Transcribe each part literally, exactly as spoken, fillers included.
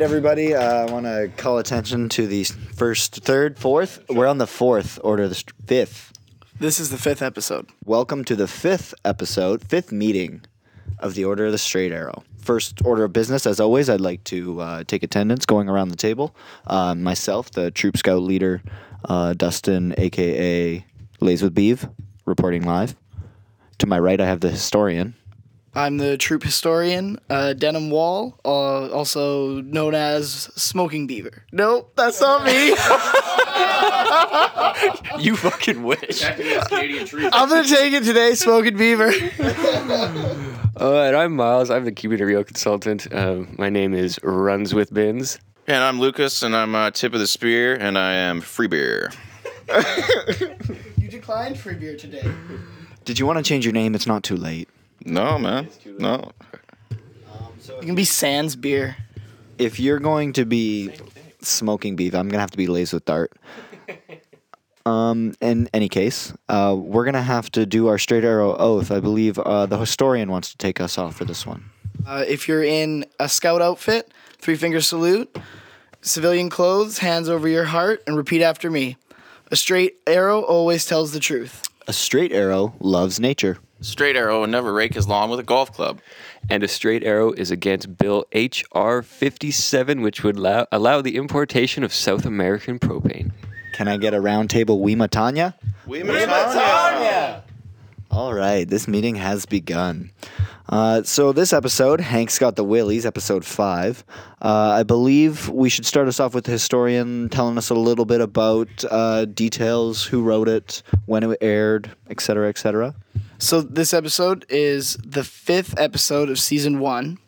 right, everybody. Uh, I want to call attention to the first, third, fourth. We're on the fourth order, the st- fifth. This is the fifth episode. Welcome to the fifth episode, fifth meeting of the Order of the Straight Arrow. First order of business, as always, I'd like to uh, take attendance going around the table. Uh, myself, the Troop Scout leader, uh, Dustin, a k a. Lays with Beeve, reporting live. To my right, I have the historian. I'm the troop historian, uh, Denham Wall, uh, also known as Smoking Beaver. Nope, that's not me. You fucking wish. I'm going to take it today, Smoking Beaver. uh, and I'm Miles. I'm the Cubanario consultant. Uh, my name is Runs With Bins. And I'm Lucas, and I'm uh, Tip of the Spear, and I am Free Beer. You declined Free Beer today. Did you want to change your name? It's not too late. No, man. No. Um, so you can be Sans Beer. If you're going to be Smoking Beef, I'm going to have to be Lays with Dart. um, in any case, uh, we're going to have to do our straight arrow oath. I believe uh, the historian wants to take us off for this one. Uh, if you're in a scout outfit, three-finger salute, civilian clothes, hands over your heart, and repeat after me. A straight arrow always tells the truth. A straight arrow loves nature. Straight arrow and never rake his lawn with a golf club. And a straight arrow is against Bill H R fifty-seven, which would allow, allow the importation of South American propane. Can I get a round table Wima Tanya? Wima Tanya! All right, this meeting has begun. Uh, so this episode, Hank's Got the Willies, episode five, uh, I believe we should start us off with the historian telling us a little bit about uh, details, who wrote it, when it aired, et cetera, et cetera. So this episode is the fifth episode of season one.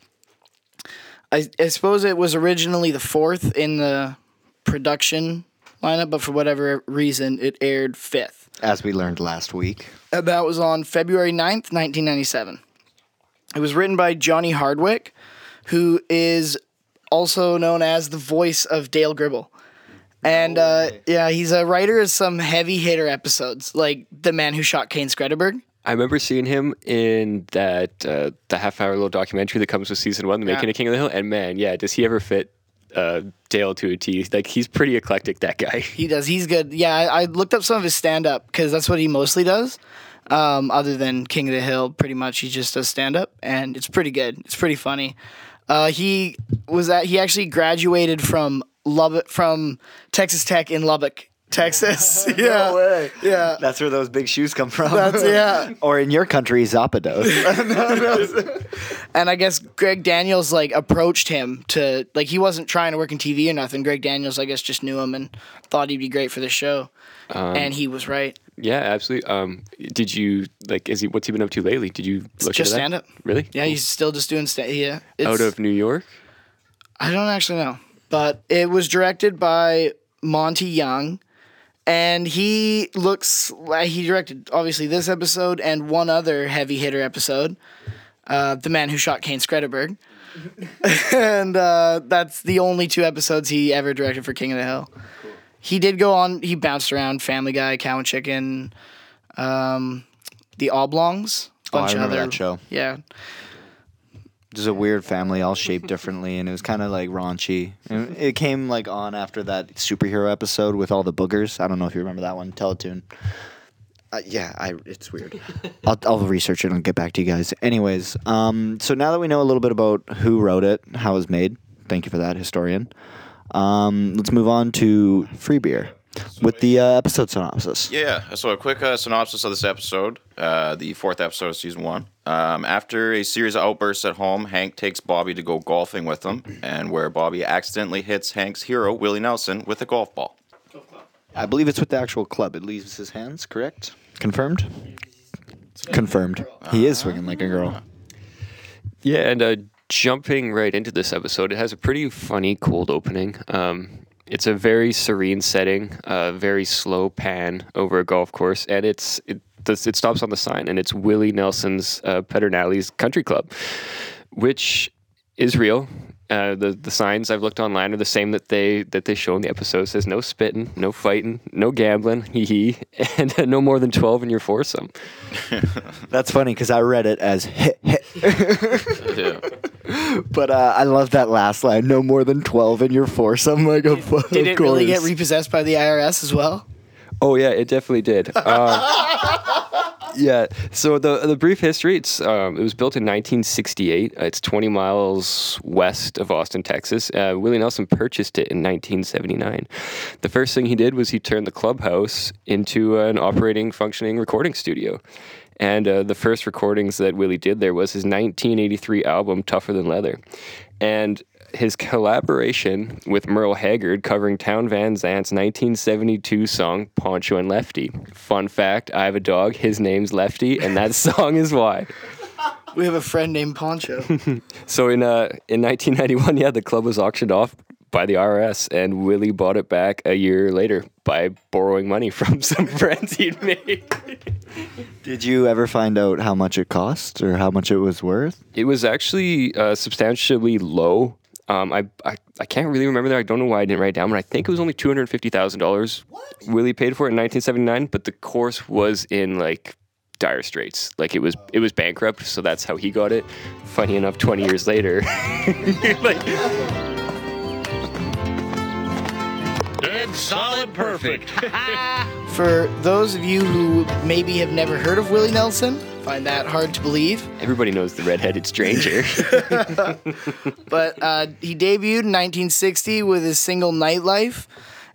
I, I suppose it was originally the fourth in the production lineup, but for whatever reason, it aired fifth. As we learned last week. And that was on February ninth, nineteen ninety-seven. It was written by Johnny Hardwick, who is also known as the voice of Dale Gribble. And, uh, yeah, he's a writer of some heavy hitter episodes, like The Man Who Shot Kane Schraderberg. I remember seeing him in that uh, the half-hour little documentary that comes with season one, The Making yeah. of King of the Hill, and man, yeah, does he ever fit uh, Dale to a T? Like, he's pretty eclectic, that guy. He does. He's good. Yeah, I, I looked up some of his stand-up because that's what he mostly does. Um, other than King of the Hill, pretty much he just does stand-up, and it's pretty good. It's pretty funny. Uh, he was at, he actually graduated from Lubbock from Texas Tech in Lubbock. Texas, yeah, no way. Yeah. That's where those big shoes come from. That's, yeah. Or in your country, Zapados. No, no. And I guess Greg Daniels like approached him to like he wasn't trying to work in T V or nothing. Greg Daniels, I guess, just knew him and thought he'd be great for the show, um, and he was right. Yeah, absolutely. Um, did you like? Is he? What's he been up to lately? Did you look just stand up? Really? Yeah, cool. He's still just doing stand. Yeah, it's, out of New York. I don't actually know, but it was directed by Monty Young. And he looks like he directed, obviously, this episode and one other heavy hitter episode, uh, The Man Who Shot Kane Schraderberg. And uh, that's the only two episodes he ever directed for King of the Hill. Cool. He did go on, he bounced around Family Guy, Cow and Chicken, um, The Oblongs. A bunch oh, I remember other, that show. Yeah. Just a weird family, all shaped differently, and it was kind of like raunchy. And it came like on after that superhero episode with all the boogers. I don't know if you remember that one, Teletoon. Uh, yeah, I, it's weird. I'll, I'll research it and get back to you guys. Anyways, um, so now that we know a little bit about who wrote it, how it was made, thank you for that, historian. Um, let's move on to Free Beer with the uh, episode synopsis. Yeah, so a quick uh, synopsis of this episode, uh, the fourth episode of season one. Um, after a series of outbursts at home, Hank takes Bobby to go golfing with him, and where Bobby accidentally hits Hank's hero, Willie Nelson, with a golf ball. I believe it's with the actual club. It leaves his hands, correct? Confirmed? Confirmed. He is swinging like a girl. Yeah, and uh, jumping right into this episode, it has a pretty funny cold opening. Um, it's a very serene setting, a very slow pan over a golf course, and it's... It, It stops on the sign, and it's Willie Nelson's uh, Pedernales Country Club, which is real. Uh, the the signs I've looked online are the same that they that they show in the episode. It says no spitting, no fighting, no gambling, hee hee, and uh, no more than twelve in your foursome. That's funny because I read it as hit hit. Yeah. But uh, I love that last line. No more than twelve in your foursome. Like, did, of did it course. Really get repossessed by the I R S as well? Oh yeah, it definitely did. Uh, yeah. So the the brief history. It's um, it was built in nineteen sixty-eight. It's twenty miles west of Austin, Texas. Uh, Willie Nelson purchased it in nineteen seventy-nine. The first thing he did was he turned the clubhouse into an operating, functioning recording studio. And uh, the first recordings that Willie did there was his nineteen eighty-three album Tougher Than Leather, and his collaboration with Merle Haggard covering Town Van Zandt's nineteen seventy-two song Poncho and Lefty. Fun fact, I have a dog, his name's Lefty, and that song is why. We have a friend named Poncho. So in uh, in nineteen ninety-one, yeah, the club was auctioned off by the I R S, and Willie bought it back a year later by borrowing money from some friends he'd made. Did you ever find out how much it cost or how much it was worth? It was actually uh, substantially low. Um, I, I I can't really remember that. I don't know why I didn't write it down, but I think it was only two hundred fifty thousand dollars Willie paid for it in nineteen seventy-nine, but the course was in, like, dire straits. Like, it was it was bankrupt, so that's how he got it. Funny enough, twenty years later. Like, dead solid perfect. For those of you who maybe have never heard of Willie Nelson, find that hard to believe. Everybody knows the redheaded stranger. But uh, he debuted in nineteen sixty with his single Nightlife,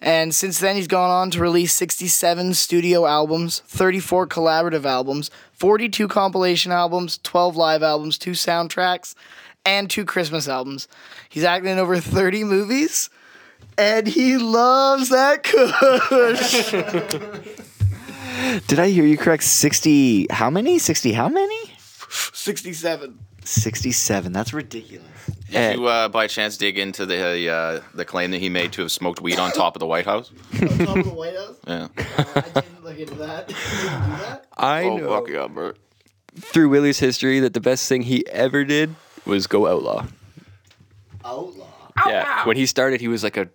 and since then he's gone on to release sixty-seven studio albums, thirty-four collaborative albums, forty-two compilation albums, twelve live albums, two soundtracks, and two Christmas albums. He's acted in over thirty movies, and he loves that kush. Did I hear you correct? Sixty how many? Sixty how many? Sixty-seven. Sixty-seven. That's ridiculous. Did and you uh, by chance dig into the uh, the claim that he made to have smoked weed on top of the White House? On top of the White House? Yeah. Uh, I didn't look into that. Did you do that? I oh, know. Fuck yeah, bro. Through Willie's history, that the best thing he ever did was go outlaw. Outlaw. Yeah. Outlaw. When he started, he was like a.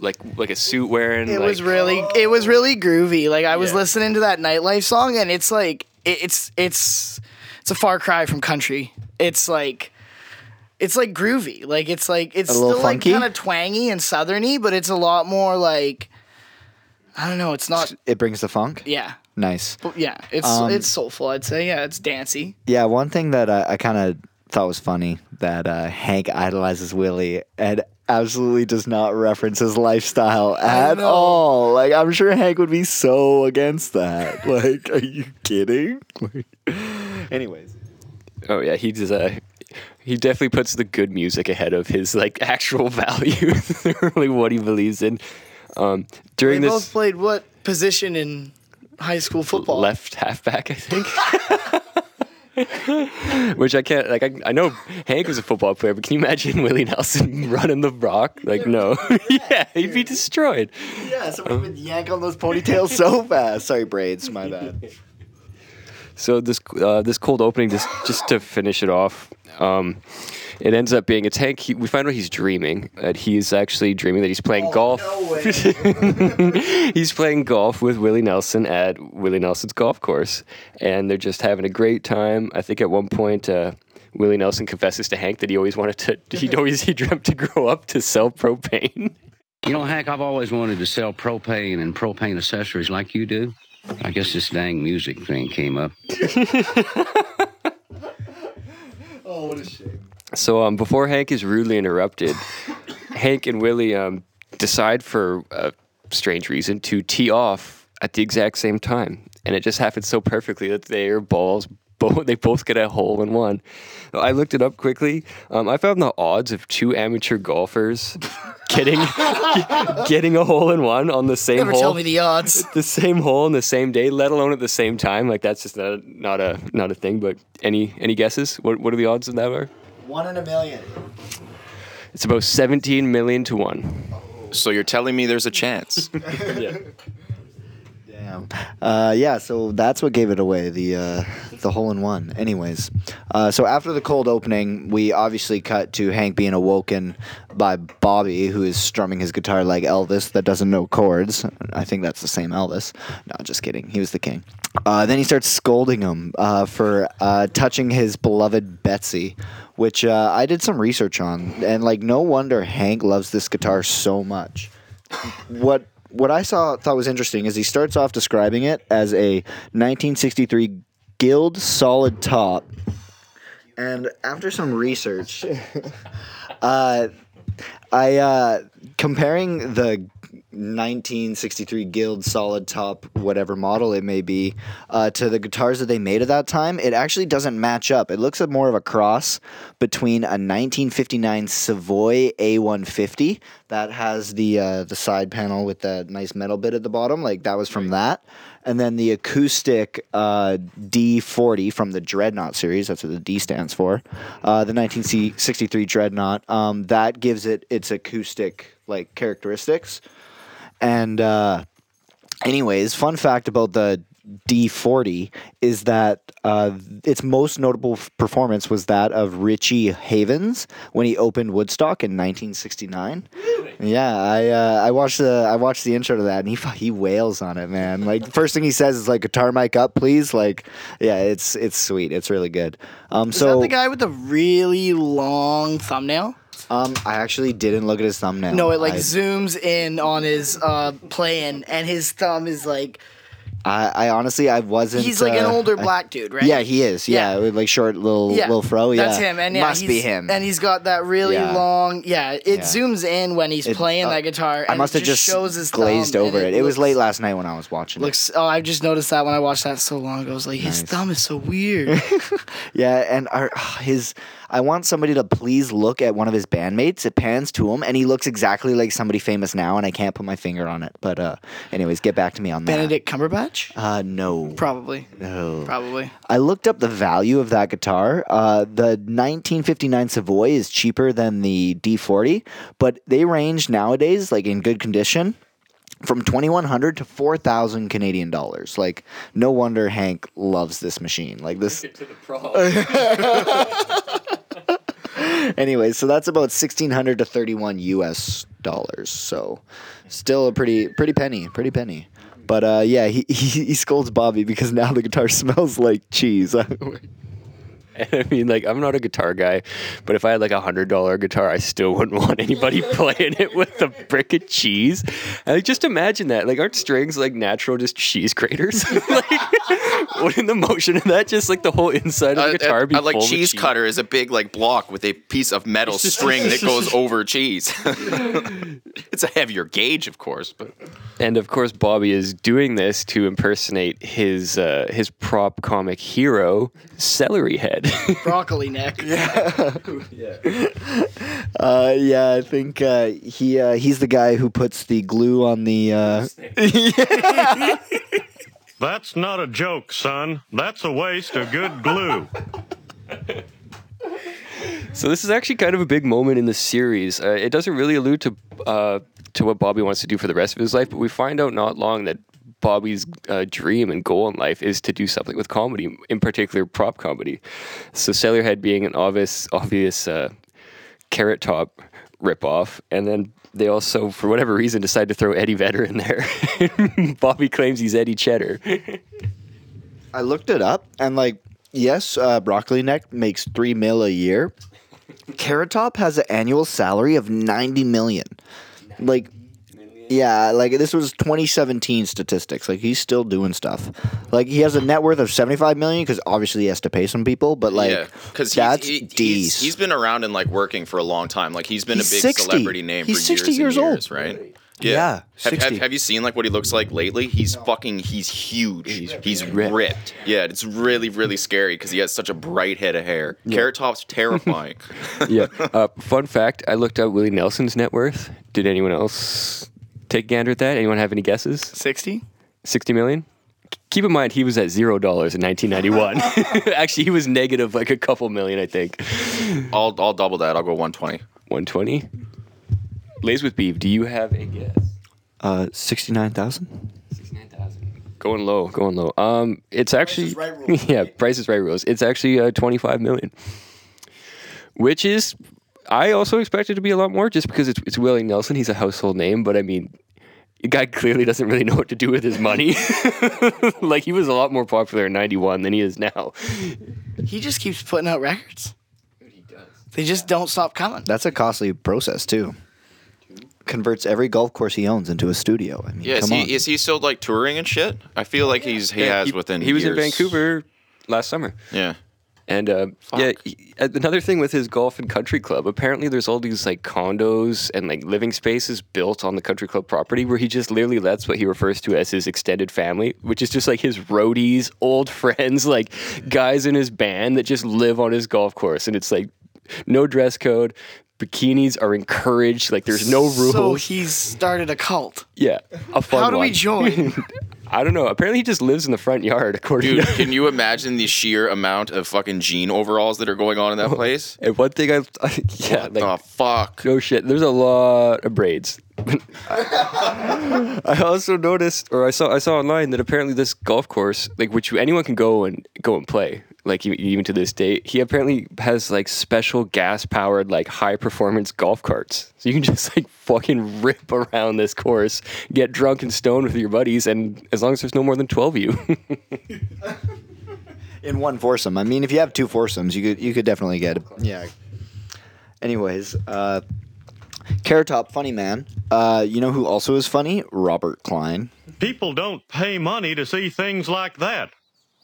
Like like a suit wearing. It like, was really oh. it was really groovy. Like I was yeah. listening to that Nightlife song, and it's like it, it's it's it's a far cry from country. It's like it's like groovy. Like it's like it's a still like kind of twangy and southerny, but it's a lot more like I don't know. It's not. It brings the funk. Yeah. Nice. But yeah. It's um, it's soulful. I'd say. Yeah. It's dancey. Yeah. One thing that I, I kind of thought was funny that uh, Hank idolizes Willie and absolutely does not reference his lifestyle at all. Like, I'm sure Hank would be so against that. Like, are you kidding? Like, anyways. Oh, yeah, he does, uh, he definitely puts the good music ahead of his, like, actual values, really what he believes in. Um, during they this, both played what position in high school football? Left halfback, I think. Which I can't, like, I, I know Hank was a football player, but can you imagine Willie Nelson running the rock? Like, no. Yeah, he'd be destroyed. Yeah, someone um, would yank on those ponytails so fast. Sorry, braids, my bad. So this uh, this cold opening, just, just to finish it off, um, it ends up being, it's Hank, he, we find out he's dreaming, that he's actually dreaming that he's playing oh, golf. No way. He's playing golf with Willie Nelson at Willie Nelson's golf course, and they're just having a great time. I think at one point, uh, Willie Nelson confesses to Hank that he always wanted to, he always, he dreamt to grow up to sell propane. You know, Hank, I've always wanted to sell propane and propane accessories like you do. I guess this dang music thing came up. Oh, what a shame. So um, before Hank is rudely interrupted, Hank and Willie um, decide for a strange reason to tee off at the exact same time. And it just happens so perfectly that their balls, both they both get a hole in one. I looked it up quickly. Um, I found the odds of two amateur golfers getting getting a hole in one on the same Never hole. Never tell me the odds. The same hole on the same day, let alone at the same time. Like, that's just not, not, a, not a thing. But any any guesses? What, what are the odds of that are? One in a million. It's about seventeen million to one. So you're telling me there's a chance. Yeah. Damn. Uh, yeah, so that's what gave it away, the uh, the hole-in-one. Anyways, uh, so after the cold opening, we obviously cut to Hank being awoken by Bobby, who is strumming his guitar like Elvis that doesn't know chords. I think that's the same Elvis. No, just kidding. He was the king. Uh, then he starts scolding him uh, for uh, touching his beloved Betsy, which uh, I did some research on. And, like, no wonder Hank loves this guitar so much. What what I saw thought was interesting is he starts off describing it as a nineteen sixty-three Guild solid top. And after some research, uh, I uh, comparing the nineteen sixty-three Guild solid top, whatever model it may be, uh, to the guitars that they made at that time, it actually doesn't match up. It looks like more of a cross between a nineteen fifty-nine Savoy A one fifty that has the uh, the side panel with that nice metal bit at the bottom, like that was from that, and then the acoustic uh, D forty from the Dreadnought series. That's what the D stands for. Uh, the nineteen sixty-three Dreadnought. Um, that gives it its acoustic like characteristics. And uh, anyways, fun fact about the D forty is that uh, its most notable performance was that of Richie Havens when he opened Woodstock in nineteen sixty-nine. Really? Yeah, I uh, I watched the I watched the intro to that, and he he wails on it, man. Like, the first thing he says is like, "Guitar mic up, please." Like, yeah, it's it's sweet. It's really good. Um, is so that the guy with the really long thumbnail? Um, I actually didn't look at his thumbnail. No, it like I, zooms in on his uh plan, and his thumb is like. I, I honestly I wasn't. He's like uh, an older black dude, right? Yeah, he is. Yeah, yeah. With like short little yeah. little fro. Yeah, that's him. And yeah, must be him. And he's got that really yeah. long. Yeah, it yeah. zooms in when he's it, playing uh, that guitar. And I must have just, just shows his glazed over it. It, it looks, was late last night when I was watching. Looks. It. Oh, I just noticed that when I watched that so long ago. I was like, nice. His thumb is so weird. Yeah, and our his. I want somebody to please look at one of his bandmates. It pans to him, and he looks exactly like somebody famous now, and I can't put my finger on it. But uh, anyways, get back to me on that. Benedict Cumberbatch? Uh, no. Probably. No. Probably. I looked up the value of that guitar. Uh, the nineteen fifty-nine Savoy is cheaper than the D forty, but they range nowadays, like in good condition, from twenty-one hundred to four thousand Canadian dollars. Like, no wonder Hank loves this machine. Like this. Get to the prom. Anyway, so that's about sixteen hundred to thirty-one U S dollars. So still a pretty pretty penny, pretty penny. But uh, yeah, he, he he scolds Bobby because now the guitar smells like cheese. And I mean, like, I'm not a guitar guy, but if I had like a hundred dollar guitar, I still wouldn't want anybody playing it with a brick of cheese. I like, just imagine that. Like, aren't strings like natural just cheese craters? Like, wouldn't the motion of that just like the whole inside of the guitar uh, be uh, like full cheese of cheese? Cutter is a big like block with a piece of metal string that goes over cheese. It's a heavier gauge, of course, but and of course Bobby is doing this to impersonate his uh, his prop comic hero, Celery Head. Broccoli Neck. Yeah, yeah. Uh, yeah, I think uh, he uh, he's the guy who puts the glue on the. Uh... Yeah. That's not a joke, son. That's a waste of good glue. So this is actually kind of a big moment in the series. Uh, it doesn't really allude to uh, to what Bobby wants to do for the rest of his life, but we find out not long that Bobby's uh, dream and goal in life is to do something with comedy, in particular prop comedy. So Celery Head being an obvious, obvious uh, Carrot Top ripoff, and then they also, for whatever reason, decide to throw Eddie Vedder in there. Bobby claims he's Eddie Cheddar. I looked it up, and like, yes, uh, Broccoli Neck makes three mil a year. Carrot Top has an annual salary of ninety million. Like. Yeah, like this was twenty seventeen statistics. Like he's still doing stuff. Like he has a net worth of seventy-five million because obviously he has to pay some people. But like, yeah, that's he, he's, he's been around and like working for a long time. Like he's been he's a big sixty. Celebrity name. He's for sixty years, years old, years, right? Yeah. yeah have, have, have you seen like what he looks like lately? He's fucking. He's huge. He's, he's ripped. ripped. Yeah, it's really, really scary because he has such a bright head of hair. Yeah. Carrot Top's terrifying. Yeah. Uh, fun fact: I looked up Willie Nelson's net worth. Did anyone else take a gander at that? Anyone have any guesses? Sixty. Sixty million. Keep in mind, he was at zero dollars in nineteen ninety-one. Actually, he was negative like a couple million, I think. I'll I'll double that. I'll go one twenty. One twenty. Lays with Beef, do you have a guess? Uh, sixty-nine thousand? sixty-nine thousand. Going low, going low. Um, it's actually... Price is right rules. Yeah, Price is Right rules. It's actually uh, twenty-five million dollars, which is... I also expected to be a lot more just because it's, it's Willie Nelson. He's a household name, but I mean... The guy clearly doesn't really know what to do with his money. Like, he was a lot more popular in ninety-one than he is now. He just keeps putting out records. Dude, he does. They just don't stop coming. That's a costly process, too. Converts every golf course he owns into a studio. I mean, yeah, come is, he, on. is he still, like, touring and shit? I feel like he's he yeah, has he, within He was years. in Vancouver last summer. Yeah. And, uh, yeah, he, another thing with his golf and country club, apparently there's all these, like, condos and, like, living spaces built on the country club property where he just literally lets what he refers to as his extended family, which is just, like, his roadies, old friends, like, guys in his band that just live on his golf course. And it's, like, no dress code. Bikinis are encouraged. Like, there's no rules. So he's started a cult. Yeah. A fun How do one. we join? I don't know. Apparently, he just lives in the front yard, according Dude, to... Dude, can you imagine the sheer amount of fucking jean overalls that are going on in that place? And one thing I... I yeah, what like, the fuck? No shit. There's a lot of braids. I also noticed, or I saw I saw online, that apparently this golf course, like, which anyone can go and go and play, like, even to this day, he apparently has, like, special gas-powered, like, high-performance golf carts. So you can just, like, fucking rip around this course, get drunk and stoned with your buddies, and as long as there's no more than twelve of you. In one foursome. I mean, if you have two foursomes, you could you could definitely get it. Yeah. Anyways, uh, Carrot Top, funny man. Uh, you know who also is funny? Robert Klein. People don't pay money to see things like that.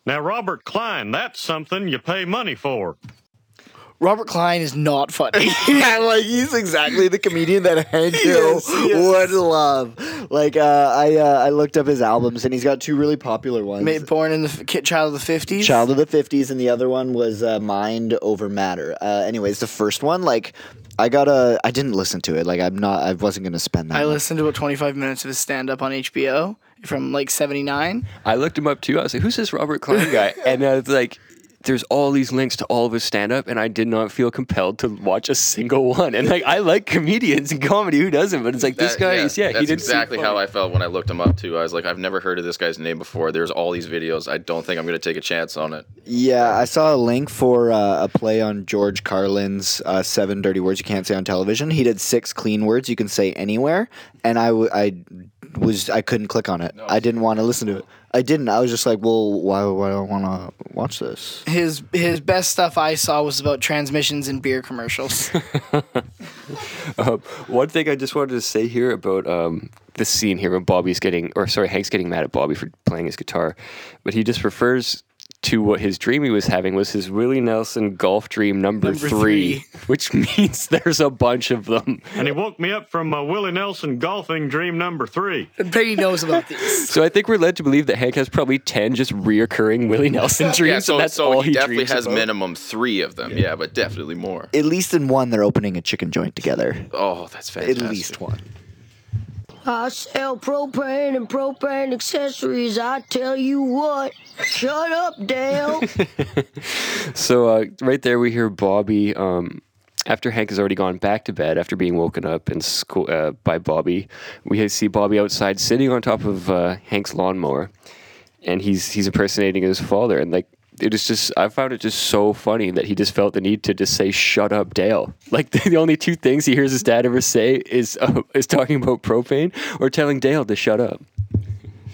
Now, Robert Klein, that's something you pay money for. Robert Klein is not funny. Yeah, like, he's exactly the comedian that Hank Hill yes, yes. would love. Like, uh, I uh, I looked up his albums, and he's got two really popular ones. Made Born in the f- Child of the fifties? Child of the fifties, and the other one was uh, Mind Over Matter. Uh, anyways, the first one, like... I got a. I didn't listen to it. Like I'm not. I wasn't gonna spend that. I much. listened to about twenty-five minutes of his stand-up on H B O from like seventy-nine. I looked him up too. I was like, "Who's this Robert Klein guy?" And I was like, "There's all these links to all of his stand-up," and I did not feel compelled to watch a single one. And like, I like comedians and comedy. Who doesn't? But it's like that, this guy. Yeah, is, yeah that's he didn't exactly how I felt when I looked him up too. I was like, "I've never heard of this guy's name before." There's all these videos. I don't think I'm gonna take a chance on it. Yeah, I saw a link for uh, a play on George Carlin's uh, Seven Dirty Words You Can't Say on Television. He did six clean words you can say anywhere, and I, w- I was I couldn't click on it. No, I didn't want to listen to it. I didn't. I was just like, well, why would I want to watch this? His his best stuff I saw was about transmissions and beer commercials. um, one thing I just wanted to say here about um, this scene here when Bobby's getting, or sorry, Hank's getting mad at Bobby for playing his guitar, but he just refers to what his dream he was having was his Willie Nelson golf dream number, number three, three, which means there's a bunch of them. And he woke me up from my Willie Nelson golfing dream number three. And Peggy knows about these. So I think we're led to believe that Hank has probably ten just reoccurring Willie Nelson dreams. Yeah, so, and that's so all he, he definitely has about. Minimum three of them. Yeah. yeah, but definitely more. At least in one, they're opening a chicken joint together. Oh, that's fantastic. At least one. I sell propane and propane accessories, I tell you what. Shut up, Dale. So uh, right there we hear Bobby, um, after Hank has already gone back to bed, after being woken up in school, uh, by Bobby, we see Bobby outside sitting on top of uh, Hank's lawnmower, and he's he's impersonating his father. And like, it is just, I found it just so funny that he just felt the need to just say, shut up, Dale. Like, the, the only two things he hears his dad ever say is uh, is talking about propane or telling Dale to shut up.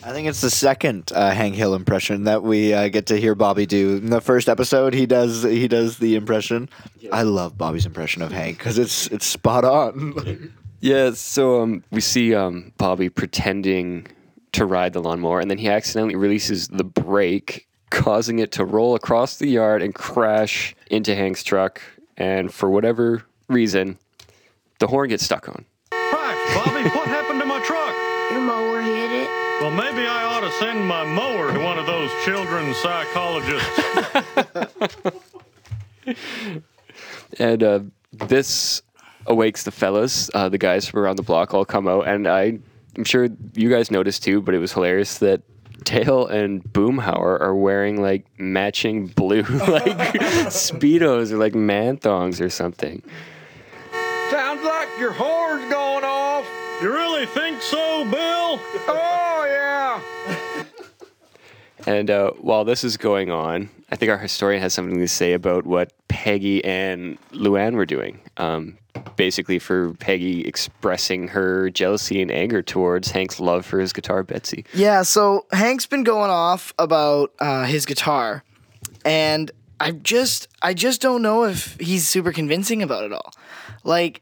I think it's the second uh, Hank Hill impression that we uh, get to hear Bobby do. In the first episode, he does he does the impression. Yeah. I love Bobby's impression of Hank because it's, it's spot on. Yeah, so um, we see um, Bobby pretending to ride the lawnmower, and then he accidentally releases the brake, causing it to roll across the yard and crash into Hank's truck. And for whatever reason, the horn gets stuck on. Christ, Bobby, what happened to my truck? Your mower hit it. Well, maybe I ought to send my mower to one of those children's psychologists. And uh, this awakes the fellas. Uh, the guys from around the block all come out. And I, I'm sure you guys noticed too, but it was hilarious that Dale and Boomhauer are wearing like matching blue like Speedos or like man thongs or something. Sounds like your horn's going off. You really think so, Bill? Oh yeah. And uh, while this is going on, I think our historian has something to say about what Peggy and Luann were doing. Um, basically for Peggy expressing her jealousy and anger towards Hank's love for his guitar, Betsy. Yeah, so Hank's been going off about uh, his guitar, and I just I just don't know if he's super convincing about it all. Like,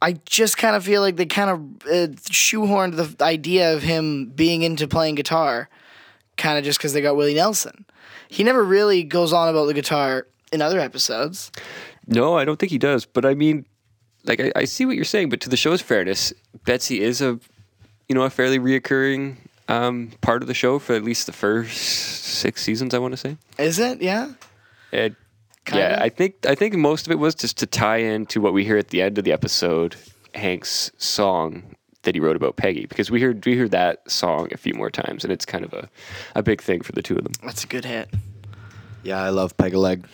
I just kind of feel like they kind of uh, shoehorned the idea of him being into playing guitar kind of just because they got Willie Nelson. He never really goes on about the guitar in other episodes. No, I don't think he does. But I mean, like, I, I see what you're saying, but to the show's fairness, Betsy is a, you know, a fairly reoccurring um, part of the show for at least the first six seasons, I want to say. Is it? Yeah. It, yeah, I think I think most of it was just to tie into what we hear at the end of the episode, Hank's song that he wrote about Peggy, because we heard we heard that song a few more times, and it's kind of a, a big thing for the two of them. That's a good hit. Yeah, I love Peg-a-Leg.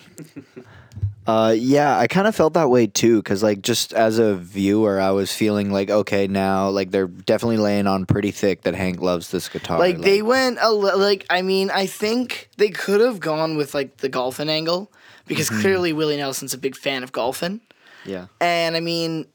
uh, yeah, I kind of felt that way too, because like just as a viewer, I was feeling like, okay, now like they're definitely laying on pretty thick that Hank loves this guitar. Like, like they went a li- like I mean, I think they could have gone with like the golfing angle. Because clearly Willie Nelson's a big fan of golfing. Yeah. And I mean,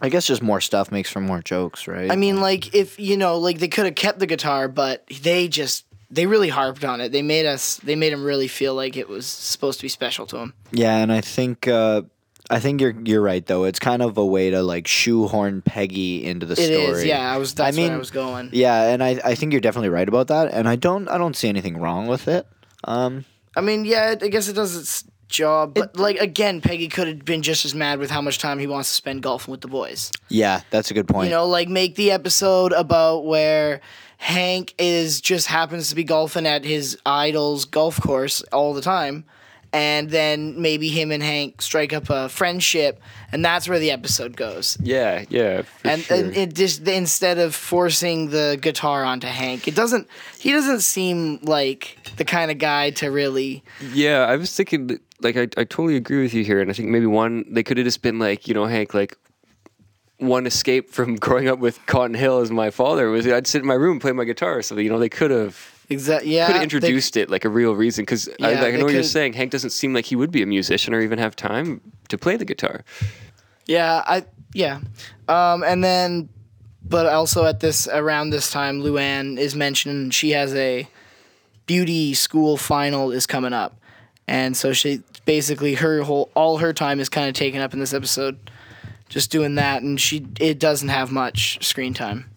I guess just more stuff makes for more jokes, right? I mean, like, if, you know, like they could have kept the guitar, but they just, they really harped on it. They made us, they made him really feel like it was supposed to be special to him. Yeah, and I think, uh, I think you're you're right though. It's kind of a way to like shoehorn Peggy into the it story. It is, yeah. I was that's I mean, where I was going. Yeah, and I, I think you're definitely right about that. And I don't I don't see anything wrong with it. Um I mean, yeah, I guess it does its job, but, it, like, again, Peggy could have been just as mad with how much time he wants to spend golfing with the boys. Yeah, that's a good point. You know, like, make the episode about where Hank is just happens to be golfing at his idol's golf course all the time, and then maybe him and Hank strike up a friendship, and that's where the episode goes. Yeah, yeah, for and, sure. And it just, instead of forcing the guitar onto Hank, it doesn't, he doesn't seem like the kind of guy to really... Yeah, I was thinking, like, I, I totally agree with you here, and I think maybe one, they could have just been like, you know, Hank, like, one escape from growing up with Cotton Hill as my father was I'd sit in my room and play my guitar, so, you know, they could have... Exactly. Yeah, could have introduced they, it like a real reason because yeah, I, I know what you're saying. Hank doesn't seem like he would be a musician or even have time to play the guitar. Yeah, I yeah, um, and then, but also at this around this time, Luann is mentioned. She has a beauty school final is coming up, and so she basically her whole all her time is kind of taken up in this episode, just doing that, and she it doesn't have much screen time.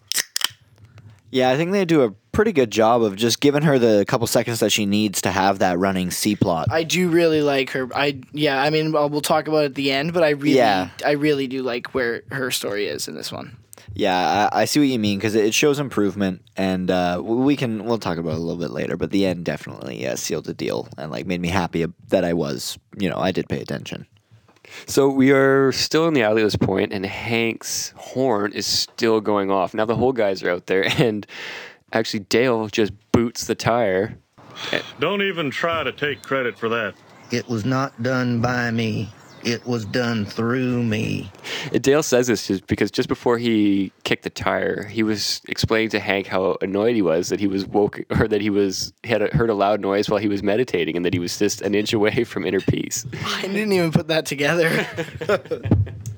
Yeah, I think they do a pretty good job of just giving her the couple seconds that she needs to have that running C-plot. I do really like her. I yeah, I mean, we'll talk about it at the end, but I really, yeah. I really do like where her story is in this one. Yeah, I, I see what you mean because it shows improvement, and uh, we can we'll talk about it a little bit later. But the end definitely yeah, sealed the deal and like made me happy that I was you know I did pay attention. So we are still in the alley at this point, and Hank's horn is still going off. Now the whole guys are out there, and actually Dale just boots the tire. Don't even try to take credit for that. It was not done by me. It was done through me. And Dale says this just because just before he kicked the tire, he was explaining to Hank how annoyed he was that he was woke or that he was he had a, heard a loud noise while he was meditating, and that he was just an inch away from inner peace. I didn't even put that together.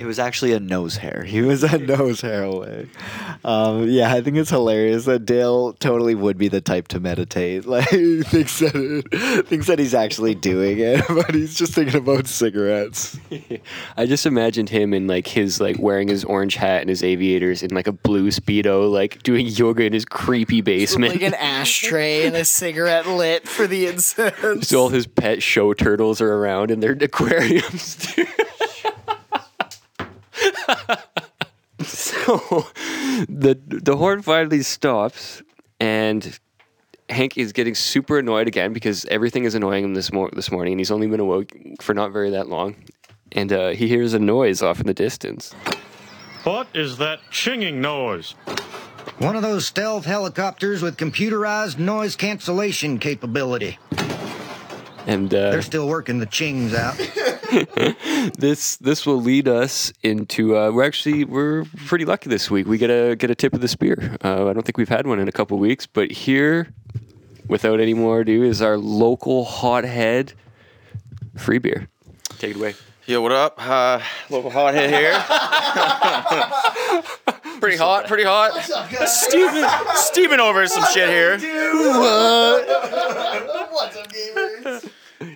It was actually a nose hair. He was a nose hair away. Um, yeah, I think it's hilarious that Dale totally would be the type to meditate. Like he thinks that it, thinks that he's actually doing it, but he's just thinking about cigarettes. I just imagined him in like his like wearing his orange hat and his aviators in like a blue Speedo, like doing yoga in his creepy basement, like an ashtray and a cigarette lit for the incense. So all his pet show turtles are around in their aquariums. So the the horn finally stops, and Hank is getting super annoyed again because everything is annoying him this, mor- this morning, and he's only been awoke for not very that long. And uh, he hears a noise off in the distance. What is that chinging noise? One of those stealth helicopters with computerized noise cancellation capability. And uh, they're still working the chings out. This this will lead us into uh, we're actually we're pretty lucky this week. We get a get a tip of the spear. Uh, I don't think we've had one in a couple weeks, but here, without any more ado, is our local hothead free beer. Take it away. Yo, what up? Uh, local hothead here. Pretty hot, pretty hot. Steven, steaming over some shit here. What's up, gamers?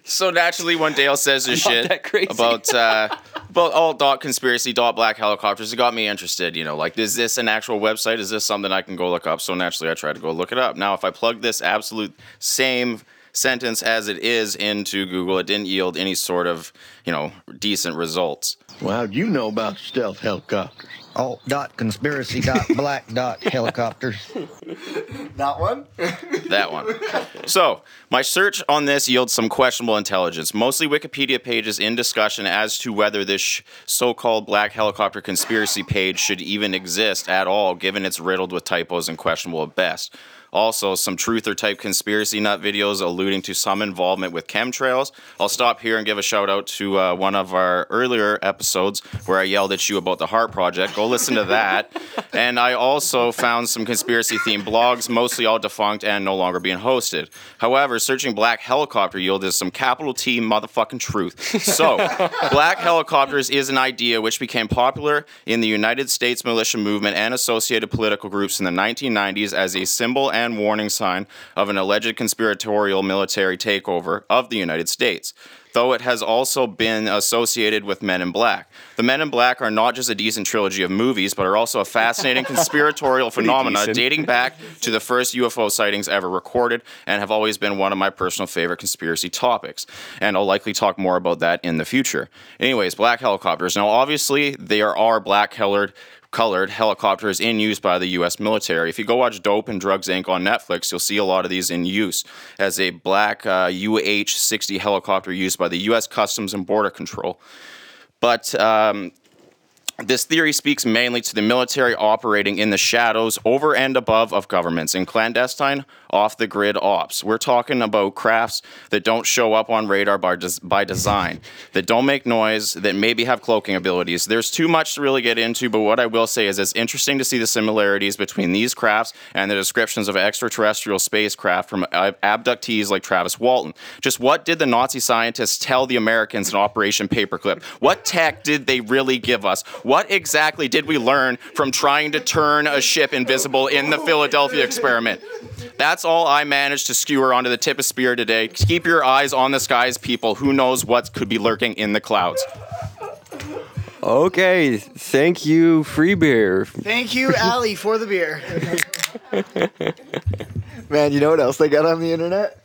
So naturally, when Dale says this shit about uh, about all dot conspiracy, dot black helicopters, it got me interested. You know, like, is this an actual website? Is this something I can go look up? So naturally, I tried to go look it up. Now, if I plug this absolute same sentence as it is into Google, it didn't yield any sort of, you know, decent results. Well, how do you know about stealth helicopters? Alt dot conspiracy dot black dot helicopters. That one? That one. So, my search on this yields some questionable intelligence, mostly Wikipedia pages in discussion as to whether this sh- so-called black helicopter conspiracy page should even exist at all, given it's riddled with typos and questionable at best. Also, some truther-type conspiracy nut videos alluding to some involvement with chemtrails. I'll stop here and give a shout-out to uh, one of our earlier episodes where I yelled at you about the Heart Project. Go listen to that. And I also found some conspiracy-themed blogs, mostly all defunct and no longer being hosted. However, searching black helicopter yielded some capital T motherfucking truth. So, black helicopters is an idea which became popular in the United States militia movement and associated political groups in the nineteen nineties as a symbol and and warning sign of an alleged conspiratorial military takeover of the United States, though it has also been associated with Men in Black. The Men in Black are not just a decent trilogy of movies, but are also a fascinating conspiratorial phenomena dating back to the first U F O sightings ever recorded and have always been one of my personal favorite conspiracy topics. And I'll likely talk more about that in the future. Anyways, black helicopters. Now, obviously, there are black-colored colored helicopters in use by the U S military. If you go watch Dope and Drugs, Incorporated on Netflix, you'll see a lot of these in use as a black uh, U H sixty helicopter used by the U S Customs and Border Control. But um, this theory speaks mainly to the military operating in the shadows over and above of governments in clandestine, off-the-grid ops. We're talking about crafts that don't show up on radar by, des- by design, that don't make noise, that maybe have cloaking abilities. There's too much to really get into, but what I will say is it's interesting to see the similarities between these crafts and the descriptions of extraterrestrial spacecraft from ab- abductees like Travis Walton. Just what did the Nazi scientists tell the Americans in Operation Paperclip? What tech did they really give us? What exactly did we learn from trying to turn a ship invisible in the Philadelphia experiment? That's all I managed to skewer onto the tip of spear today. Keep your eyes on the skies, people. Who knows what could be lurking in the clouds? Okay, thank you, free beer. Thank you, Allie, for the beer. Man, you know what else they got on the internet?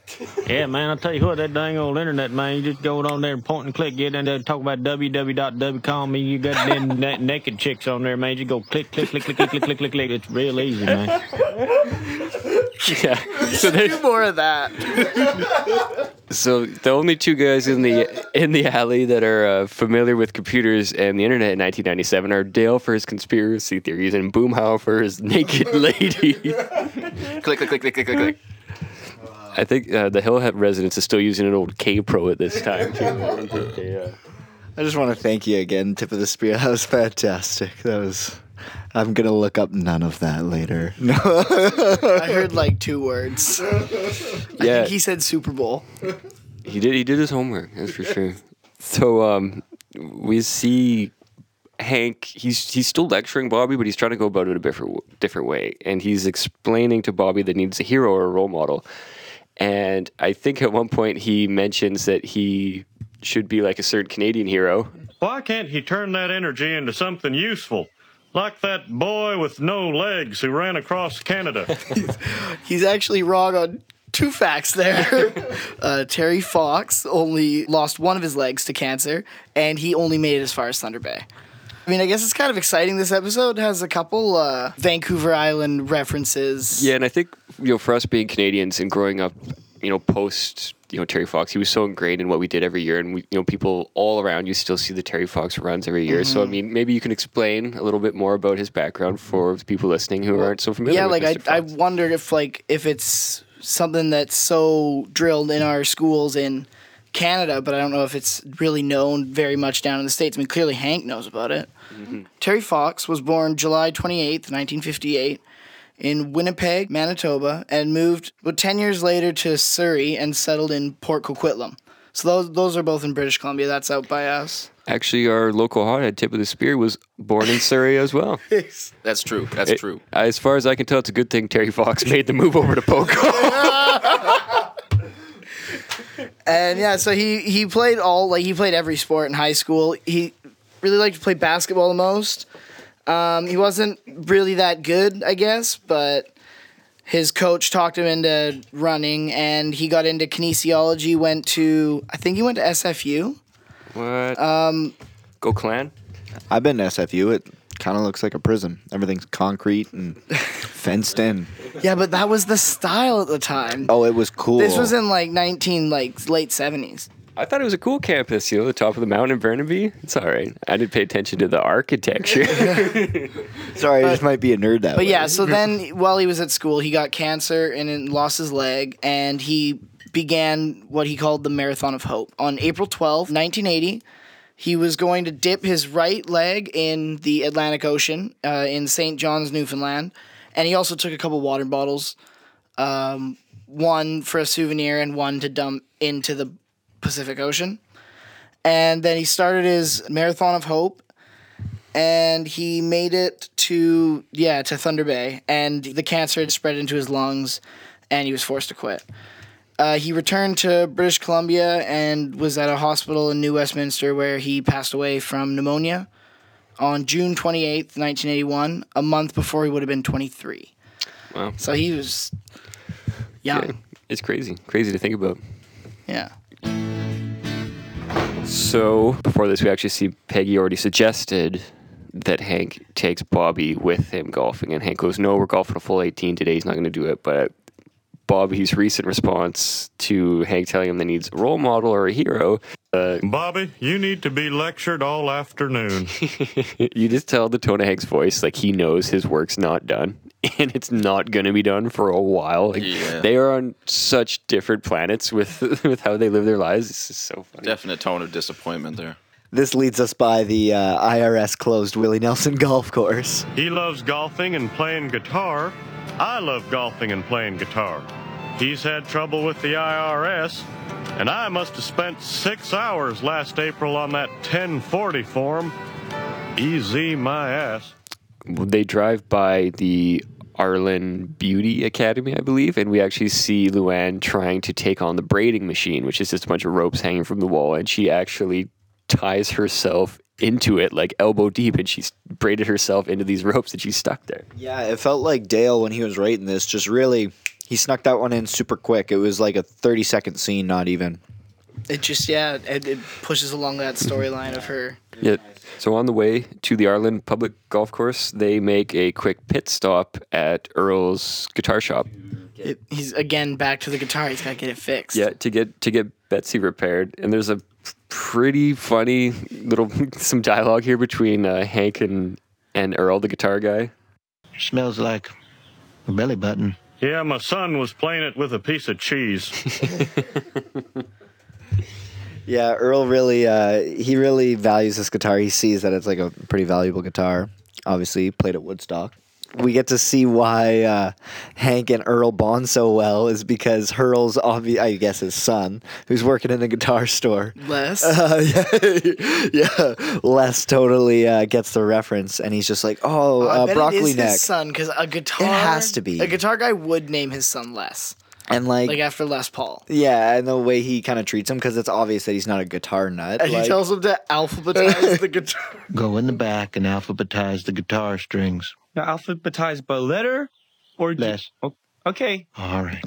Yeah, man, I'll tell you what, that dang old internet, man, you just go on there and point and click, get in there and talk about w w w dot w com, and you got them na- naked chicks on there, man. You go click, click, click, click, click, click, click, click, click. It's real easy, man. Yeah. So do more of that. So the only two guys in the in the alley that are uh, familiar with computers and the internet in nineteen ninety-seven are Dale for his conspiracy theories and Boomhauer for his naked lady. Click, click, click, click, click, click. I think uh, the Hill Hat residents are still using an old K-Pro at this time, too. I just want to thank you again, Tip of the Spear. That was fantastic. That was... I'm going to look up none of that later. No. I heard like two words. Yeah. I think he said Super Bowl. He did. He did his homework, that's for sure. So um, we see... Hank, he's he's still lecturing Bobby, but he's trying to go about it a different different way, and he's explaining to Bobby that he needs a hero or a role model. And I think at one point he mentions that he should be like a certain Canadian hero. Why can't he turn that energy into something useful? Like that boy with no legs who ran across Canada. he's, he's actually wrong on two facts there. uh, Terry Fox only lost one of his legs to cancer, and he only made it as far as Thunder Bay. I mean, I guess it's kind of exciting. This episode has a couple uh, Vancouver Island references. Yeah, and I think, you know, for us being Canadians and growing up, you know, post, you know, Terry Fox, he was so ingrained in what we did every year. And, we, you know, people all around, you still see the Terry Fox runs every year. Mm-hmm. So, I mean, maybe you can explain a little bit more about his background for people listening who aren't so familiar yeah, with like Mister I, Fox. I wondered if, like, if it's something that's so drilled in our schools in Canada, but I don't know if it's really known very much down in the States. I mean, clearly Hank knows about it. Mm-hmm. Terry Fox was born July twenty-eighth, nineteen fifty-eight, in Winnipeg, Manitoba, and moved about ten years later to Surrey and settled in Port Coquitlam. So those those are both in British Columbia. That's out by us. Actually, our local hothead, Tip of the Spear, was born in Surrey as well. That's true. That's it, true. As far as I can tell, it's a good thing Terry Fox made the move over to Poco. And yeah, so he, he played all, like he played every sport in high school. He really liked to play basketball the most. Um, he wasn't really that good, I guess, but his coach talked him into running, and he got into kinesiology, went to, I think he went to S F U. What? Um, Go Clan? I've been to S F U. It kind of looks like a prison. Everything's concrete and fenced in. Yeah, but that was the style at the time. Oh, it was cool. This was in like nineteen, like late seventies. I thought it was a cool campus, you know, the top of the mountain in Burnaby. It's all right. I didn't pay attention to the architecture. Sorry, but I just might be a nerd that but way. But yeah, so then while he was at school, he got cancer and lost his leg, and he began what he called the Marathon of Hope. On April twelfth, nineteen eighty, he was going to dip his right leg in the Atlantic Ocean uh, in Saint John's, Newfoundland, and he also took a couple water bottles, um, one for a souvenir and one to dump into the Pacific Ocean. And then he started his Marathon of Hope, and he made it to yeah to Thunder Bay, and the cancer had spread into his lungs, and he was forced to quit. Uh, he returned to British Columbia and was at a hospital in New Westminster, where he passed away from pneumonia on June twenty-eighth, nineteen eighty-one, a month before he would have been twenty-three. Wow. So he was young. Yeah, it's crazy crazy to think about. Yeah. So, before this, we actually see Peggy already suggested that Hank takes Bobby with him golfing, and Hank goes, no, we're golfing a full eighteen today, he's not going to do it. But Bobby's recent response to Hank telling him that he needs a role model or a hero. Uh, Bobby, you need to be lectured all afternoon. You just tell the tone of Hank's voice, like, he knows his work's not done, and it's not going to be done for a while. Like, yeah. They are on such different planets with with how they live their lives. It's just so funny. Definite tone of disappointment there. This leads us by the uh, I R S-closed Willie Nelson golf course. He loves golfing and playing guitar. I love golfing and playing guitar. He's had trouble with the I R S, and I must have spent six hours last April on that ten forty form. Easy my ass. They drive by the Arlen Beauty Academy, I believe, and we actually see Luann trying to take on the braiding machine, which is just a bunch of ropes hanging from the wall, and she actually ties herself into it, like elbow deep, and she's braided herself into these ropes that she's stuck there. Yeah, it felt like Dale, when he was writing this, just really, he snuck that one in super quick. It was like a thirty-second scene, not even. It just, yeah, it, it pushes along that storyline of her. Yeah. So on the way to the Arlen Public Golf Course, they make a quick pit stop at Earl's guitar shop. It, he's, again, back to the guitar. He's got to get it fixed. Yeah, to get to get Betsy repaired. And there's a pretty funny little, some dialogue here between uh, Hank and, and Earl, the guitar guy. Smells like a belly button. Yeah, my son was playing it with a piece of cheese. Yeah, Earl really, uh, he really values this guitar. He sees that it's like a pretty valuable guitar. Obviously, he played at Woodstock. We get to see why uh, Hank and Earl bond so well is because Earl's, obvi- I guess, his son, who's working in the guitar store. Les. Uh, yeah, yeah, Les totally uh, gets the reference, and he's just like, oh, oh I uh, bet Broccoli Neck. It is his son, because a guitar... It has to be. A guitar guy would name his son Les. And like, like after Les Paul. Yeah, and the way he kind of treats him, because it's obvious that he's not a guitar nut. And like, he tells him to alphabetize the guitar. Go in the back and alphabetize the guitar strings. Now alphabetize by letter or Les. G- okay. All right.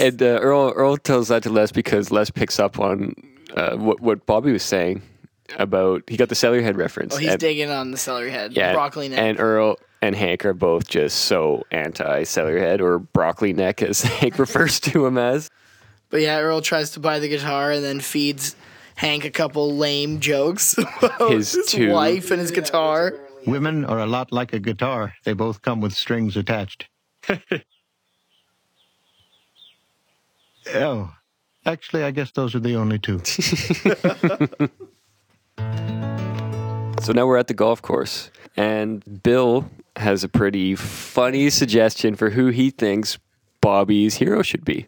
And uh, Earl Earl tells that to Les because Les picks up on uh, what what Bobby was saying about he got the Celery Head reference. Oh, he's and, digging on the Celery Head. Yeah, Broccoli Neck. And Earl and Hank are both just so anti-Celery Head, or Broccoli Neck, as Hank refers to him as. But yeah, Earl tries to buy the guitar and then feeds Hank a couple lame jokes about his, his two, wife and his guitar. Women are a lot like a guitar. They both come with strings attached. Oh, actually, I guess those are the only two. So now we're at the golf course, and Bill has a pretty funny suggestion for who he thinks Bobby's hero should be.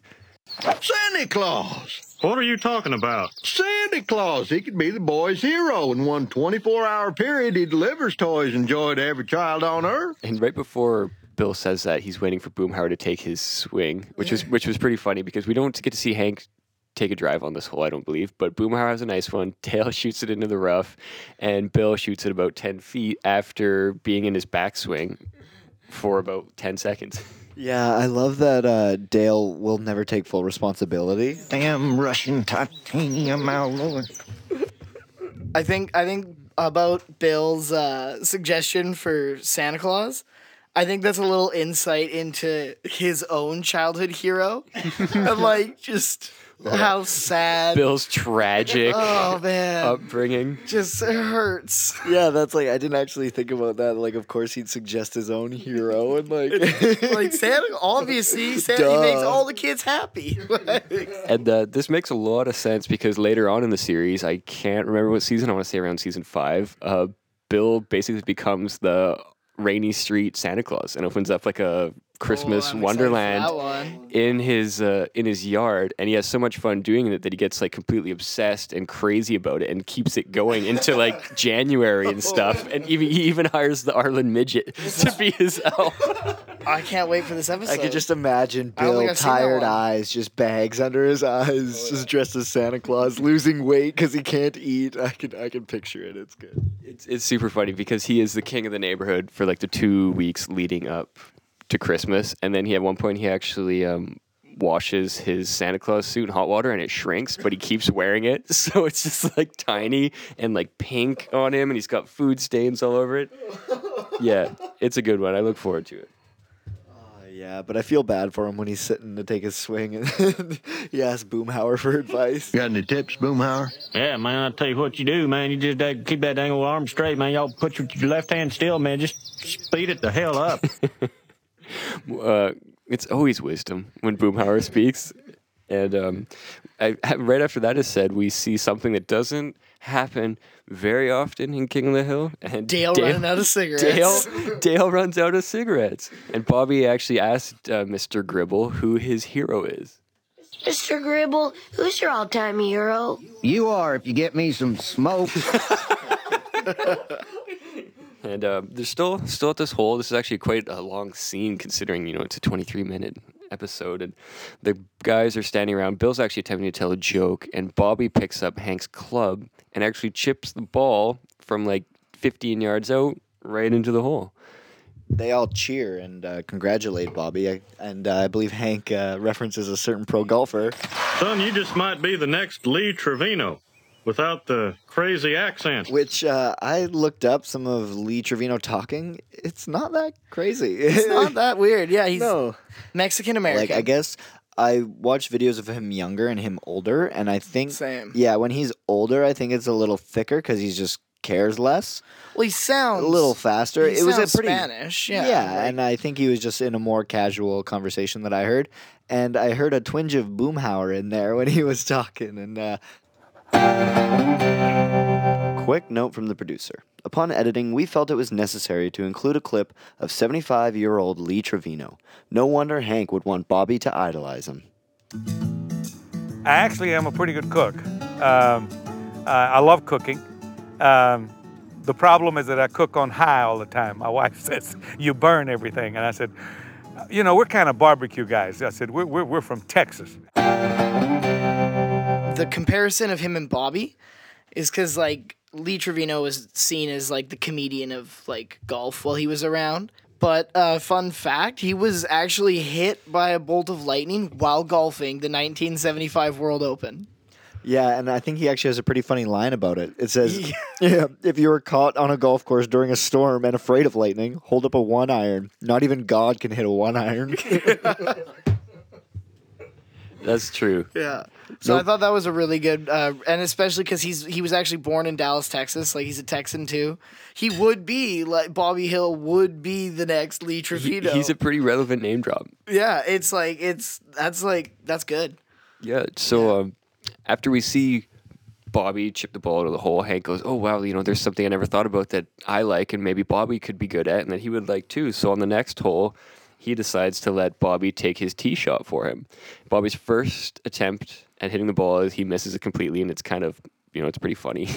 Santa Claus! What are you talking about? Santa Claus! He could be the boy's hero. In one twenty-four hour period, he delivers toys and joy to every child on Earth. And right before Bill says that, he's waiting for Boomhauer to take his swing, which was, which was pretty funny because we don't get to see Hank take a drive on this hole, I don't believe. But Boomhauer has a nice one. Dale shoots it into the rough, and Bill shoots it about ten feet after being in his backswing for about ten seconds. Yeah, I love that uh, Dale will never take full responsibility. Damn Russian titanium, my lord. I think, I think about Bill's uh, suggestion for Santa Claus, I think that's a little insight into his own childhood hero. And, like, just how sad. Bill's tragic oh, man. upbringing. Just hurts. Yeah, that's, like, I didn't actually think about that. Like, of course he'd suggest his own hero. And, like... like, Santa, obviously, Santa Duh. makes all the kids happy. And uh, this makes a lot of sense because later on in the series, I can't remember what season, I want to say around season five, uh, Bill basically becomes the... Rainy Street Santa Claus and opens up like a Christmas oh, wonderland in his uh, in his yard, and he has so much fun doing it that he gets like completely obsessed and crazy about it and keeps it going into like January and stuff, and even, he even hires the Arlen Midget to be his elf. I can't wait for this episode. I could just imagine Bill, tired eyes, just bags under his eyes, oh, yeah. just dressed as Santa Claus, losing weight because he can't eat. I can I can picture it. It's good. It's it's super funny because he is the king of the neighborhood for like the two weeks leading up to Christmas, and then he at one point he actually um, washes his Santa Claus suit in hot water and it shrinks, but he keeps wearing it, so it's just like tiny and like pink on him, and he's got food stains all over it. Yeah, it's a good one. I look forward to it. Uh, yeah, but I feel bad for him when he's sitting to take his swing and he asks Boomhauer for advice. You got any tips, Boomhauer? Yeah, man, I tell you what you do, man. You just uh, keep that dang old arm straight, man. Y'all put your, your left hand still, man. Just speed it the hell up. Uh, it's always wisdom when Boomhauer speaks. And um, I, right after that is said, we see something that doesn't happen very often in King of the Hill. And Dale, Dale running out of cigarettes. Dale, Dale runs out of cigarettes. And Bobby actually asked uh, Mister Gribble who his hero is. Mister Gribble, who's your all-time hero? You are, if you get me some smoke. And uh, they're still still at this hole. This is actually quite a long scene considering, you know, it's a twenty-three minute episode. And the guys are standing around. Bill's actually attempting to tell a joke. And Bobby picks up Hank's club and actually chips the ball from like fifteen yards out right into the hole. They all cheer and uh, congratulate Bobby. And uh, I believe Hank uh, references a certain pro golfer. Son, you just might be the next Lee Trevino. Without the crazy accent. Which uh, I looked up some of Lee Trevino talking. It's not that crazy. It's not that weird. Yeah, he's no. Mexican-American. Like, I guess I watched videos of him younger and him older, and I think... Same. Yeah, when he's older, I think it's a little thicker because he just cares less. Well, he sounds... A little faster. He it sounds was a pretty, Spanish. Yeah, yeah right. And I think he was just in a more casual conversation that I heard. And I heard a twinge of Boomhauer in there when he was talking, and... Uh, Quick note from the producer. Upon editing, we felt it was necessary to include a clip of seventy-five-year-old Lee Trevino. No wonder Hank would want Bobby to idolize him. I actually am a pretty good cook. Um, uh, I love cooking. Um, the problem is that I cook on high all the time. My wife says, you burn everything. And I said, you know, we're kind of barbecue guys. I said, we're, we're, we're from Texas. The comparison of him and Bobby is because, like, Lee Trevino was seen as, like, the comedian of, like, golf while he was around. But, uh, fun fact, he was actually hit by a bolt of lightning while golfing the nineteen seventy-five World Open. Yeah, and I think he actually has a pretty funny line about it. It says, yeah, if you were caught on a golf course during a storm and afraid of lightning, hold up a one iron. Not even God can hit a one iron. That's true. Yeah. So nope. I thought that was a really good, uh, and especially because he's he was actually born in Dallas, Texas. Like, he's a Texan, too. He would be, like, Bobby Hill would be the next Lee Trevino. He, he's a pretty relevant name drop. Yeah, it's like, it's, that's like, that's good. Yeah, so yeah. Um, after we see Bobby chip the ball to the hole, Hank goes, oh, wow, you know, there's something I never thought about that I like and maybe Bobby could be good at and that he would like, too. So on the next hole... he decides to let Bobby take his tee shot for him. Bobby's first attempt at hitting the ball is he misses it completely, and it's kind of, you know, it's pretty funny.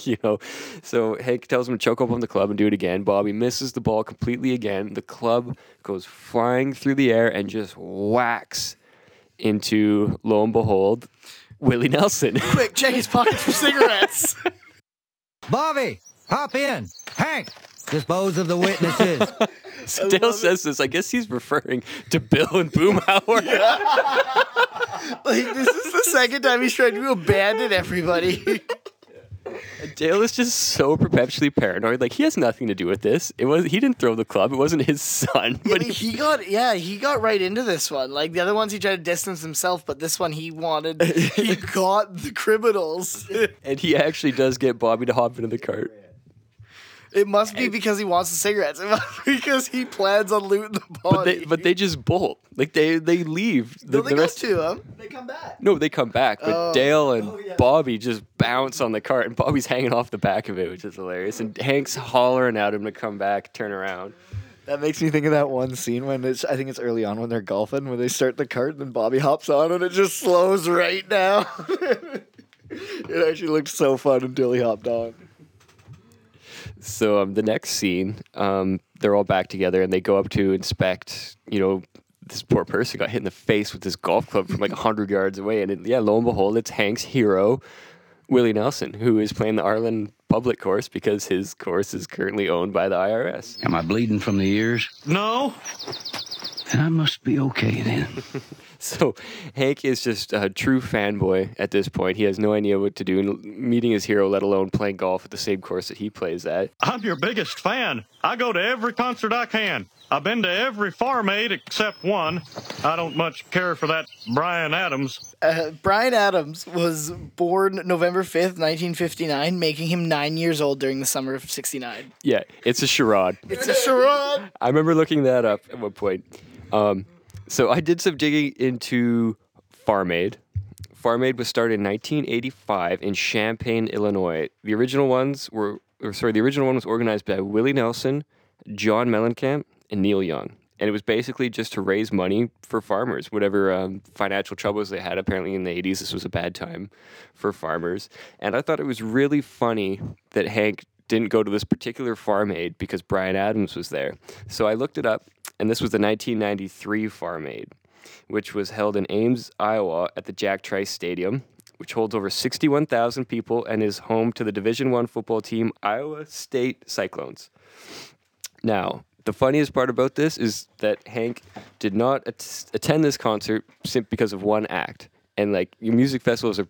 You know, so Hank tells him to choke up on the club and do it again. Bobby misses the ball completely again. The club goes flying through the air and just whacks into, lo and behold, Willie Nelson. Quick, check his pockets for cigarettes. Bobby, hop in. Hank, dispose of the witnesses. So Dale says it. This. I guess he's referring to Bill and Boomhauer. Yeah. Like, this is the second time he's tried to abandon everybody. Dale is just so perpetually paranoid. Like, he has nothing to do with this. It was he didn't throw the club. It wasn't his son. Yeah, but he, he got yeah he got right into this one. Like the other ones, he tried to distance himself, but this one he wanted. He got the criminals, and he actually does get Bobby to hop into the cart. It must be because he wants the cigarettes. It must be because he plans on looting the body. But they, but they just bolt. Like, they, they leave. The, no, they the go rest to them. They come back. No, they come back. But oh. Dale and oh, yeah. Bobby just bounce on the cart, and Bobby's hanging off the back of it, which is hilarious. And Hank's hollering at him to come back, turn around. That makes me think of that one scene when it's, I think it's early on when they're golfing, when they start the cart, and then Bobby hops on, and it just slows right down. It actually looked so fun until he hopped on. So um, the next scene, um, they're all back together, and they go up to inspect, you know, this poor person got hit in the face with this golf club from like one hundred yards away. And it, yeah, lo and behold, it's Hank's hero, Willie Nelson, who is playing the Arlen public course because his course is currently owned by the I R S. Am I bleeding from the ears? No. Then I must be okay then. So Hank is just a true fanboy at this point. He has no idea what to do in meeting his hero, let alone playing golf at the same course that he plays at. I'm your biggest fan. I go to every concert I can. I've been to every Farm Aid except one. I don't much care for that Brian Adams. Uh, Brian Adams was born November fifth, nineteen fifty-nine, making him nine years old during the summer of sixty-nine. Yeah, it's a charade. It's a charade. I remember looking that up at one point. Um, so I did some digging into Farm Aid. Farm Aid was started in nineteen eighty-five in Champaign, Illinois. The original ones were, or sorry, the original one was organized by Willie Nelson, John Mellencamp, and Neil Young, and it was basically just to raise money for farmers. Whatever um, financial troubles they had, apparently in the eighties, this was a bad time for farmers. And I thought it was really funny that Hank didn't go to this particular Farm Aid because Brian Adams was there. So I looked it up. And this was the nineteen ninety-three Farm Aid, which was held in Ames, Iowa at the Jack Trice Stadium, which holds over sixty-one thousand people and is home to the Division I football team, Iowa State Cyclones. Now, the funniest part about this is that Hank did not at- attend this concert simply because of one act. And, like, your music festivals are,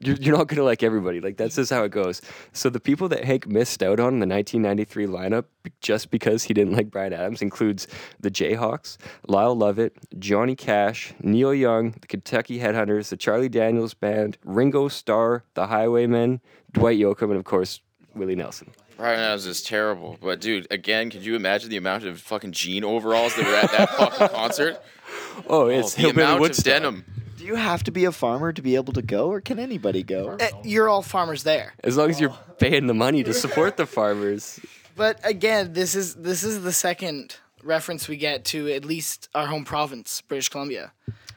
you're, you're not going to like everybody. Like, that's just how it goes. So the people that Hank missed out on in the nineteen ninety-three lineup just because he didn't like Brian Adams includes the Jayhawks, Lyle Lovett, Johnny Cash, Neil Young, the Kentucky Headhunters, the Charlie Daniels Band, Ringo Starr, the Highwaymen, Dwight Yoakam, and, of course, Willie Nelson. Brian Adams is terrible. But, dude, again, could you imagine the amount of fucking jean overalls that were at that fucking concert? Oh, it's oh, the amount Woodstock. Of denim. Do you have to be a farmer to be able to go, or can anybody go? Uh, you're all farmers there. As long as you're paying the money to support the farmers. But again, this is this is the second reference we get to at least our home province, British Columbia.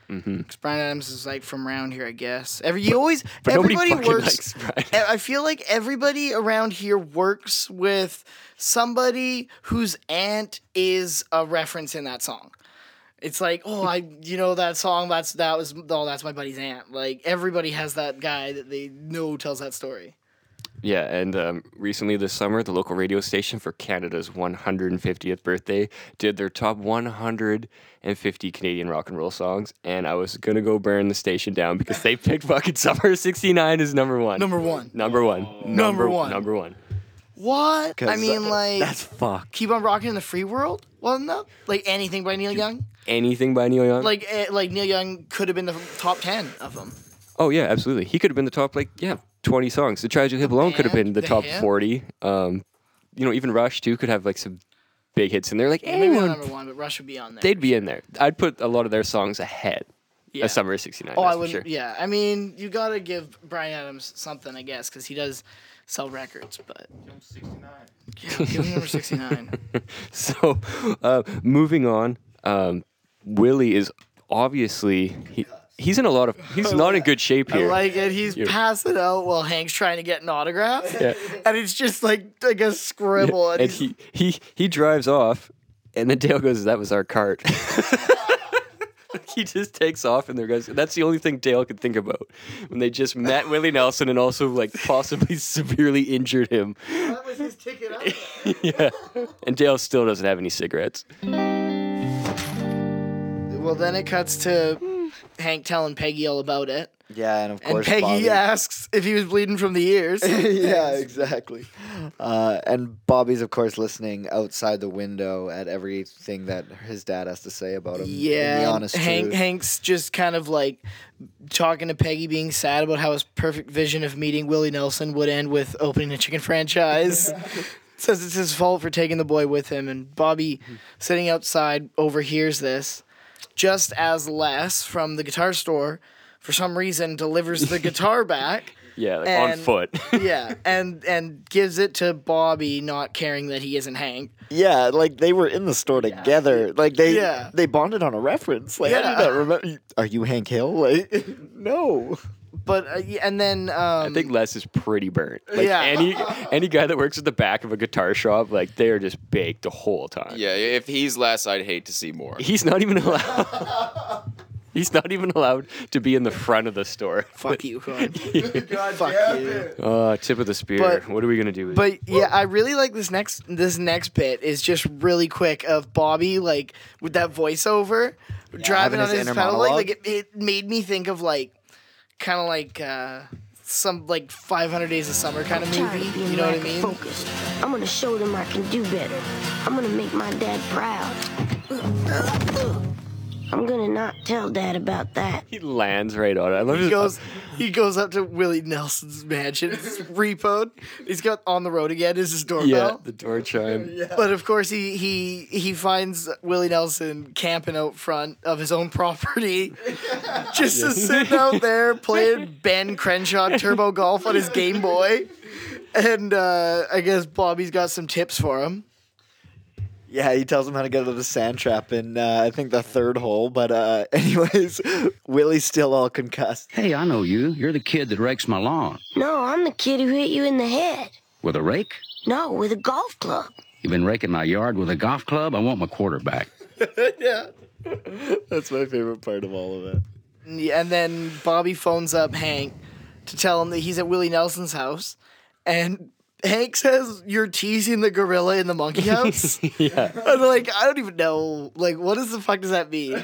Mm-hmm. Brian Adams is like from around here, I guess. Every you always but everybody works. I feel like everybody around here works with somebody whose aunt is a reference in that song. It's like, oh, I, you know, that song, that's, that was, oh, that's my buddy's aunt. Like, everybody has that guy that they know tells that story. Yeah, and um, recently this summer, the local radio station for Canada's one hundred fiftieth birthday did their top one hundred fifty Canadian rock and roll songs, and I was going to go burn the station down because they picked fucking Summer sixty-nine as number one. Number one. Number one. Oh. Number, number one. Number one. What? I mean, like... That's fucked. Keep on Rocking in the Free World? Wasn't that? Like, anything by Neil Young? Anything by Neil Young? Like, like Neil Young could have been the top ten of them. Oh, yeah, absolutely. He could have been the top, like, yeah, twenty songs. The Tragic Hip alone could have been the, the top hip? forty. Um, you know, even Rush, too, could have, like, some big hits in there. Like, anyone... Maybe not number one, but Rush would be on there. They'd be in there. I'd put a lot of their songs ahead. Yeah. A Summer of sixty-nine, oh, I would, sure. Yeah, I mean, you got to give Brian Adams something, I guess, because he does... sell records, but... sixty-nine. Yeah, give him number sixty-nine. So, uh, moving on, um, Willie is obviously... He, he's in a lot of... He's not in good shape here. I like it. He's You're, passing out while Hank's trying to get an autograph. Yeah. And it's just like, like a scribble. Yeah, and and he, he, he drives off, and then Dale goes, that was our cart. He just takes off, and there goes. That's the only thing Dale could think about when they just met Willie Nelson and also like possibly severely injured him. Well, that was his ticket out. Yeah, and Dale still doesn't have any cigarettes. Well, then it cuts to mm. Hank telling Peggy all about it. Yeah, and of course, and Peggy Bobby asks if he was bleeding from the ears. Yeah, exactly. Uh, and Bobby's, of course, listening outside the window at everything that his dad has to say about him. Yeah, the honest Hank, truth. Hank's just kind of like talking to Peggy, being sad about how his perfect vision of meeting Willie Nelson would end with opening a chicken franchise. Says it's his fault for taking the boy with him, and Bobby, mm-hmm. sitting outside, overhears this. Just as Les from the guitar store, for some reason, delivers the guitar back. Yeah, like and, on foot. Yeah, and and gives it to Bobby, not caring that he isn't Hank. Yeah, like they were in the store yeah. together. Like they yeah. they bonded on a reference. Like yeah. I did not remember. Are you Hank Hill? Like no. But uh, and then um, I think Les is pretty burnt. Like yeah. any any guy that works at the back of a guitar shop, like they are just baked the whole time. Yeah, if he's Les, I'd hate to see more. He's not even allowed. He's not even allowed to be in the front of the store. Fuck you, God. God Fuck damn you. It. Uh, tip of the spear. But, what are we gonna do with But it? Yeah, I really like this next this next bit is just really quick of Bobby like with that voiceover yeah, driving on his pedal like, like it, it made me think of like kind of like uh, some like five hundred Days of Summer kind of movie. You know what I mean? Focused. I'm gonna show them I can do better. I'm gonna make my dad proud. I'm gonna not tell Dad about that. He lands right on it. I love he his goes. Up. He goes up to Willie Nelson's mansion. It's repoed. He's got On the Road Again is his doorbell. Yeah, the door chime. Yeah. But of course, he he he finds Willie Nelson camping out front of his own property, just yeah. to sit out there playing Ben Crenshaw Turbo Golf on his Game Boy, and uh, I guess Bobby's got some tips for him. Yeah, he tells him how to get out of the sand trap in, uh, I think, the third hole. But uh, anyways, Willie's still all concussed. Hey, I know you. You're the kid that rakes my lawn. No, I'm the kid who hit you in the head. With a rake? No, with a golf club. You've been raking my yard with a golf club? I want my quarterback. Yeah. That's my favorite part of all of it. Yeah, and then Bobby phones up Hank to tell him that he's at Willie Nelson's house. And Hank says you're teasing the gorilla in the monkey house. Yeah. And like, I don't even know. Like, what does the fuck does that mean?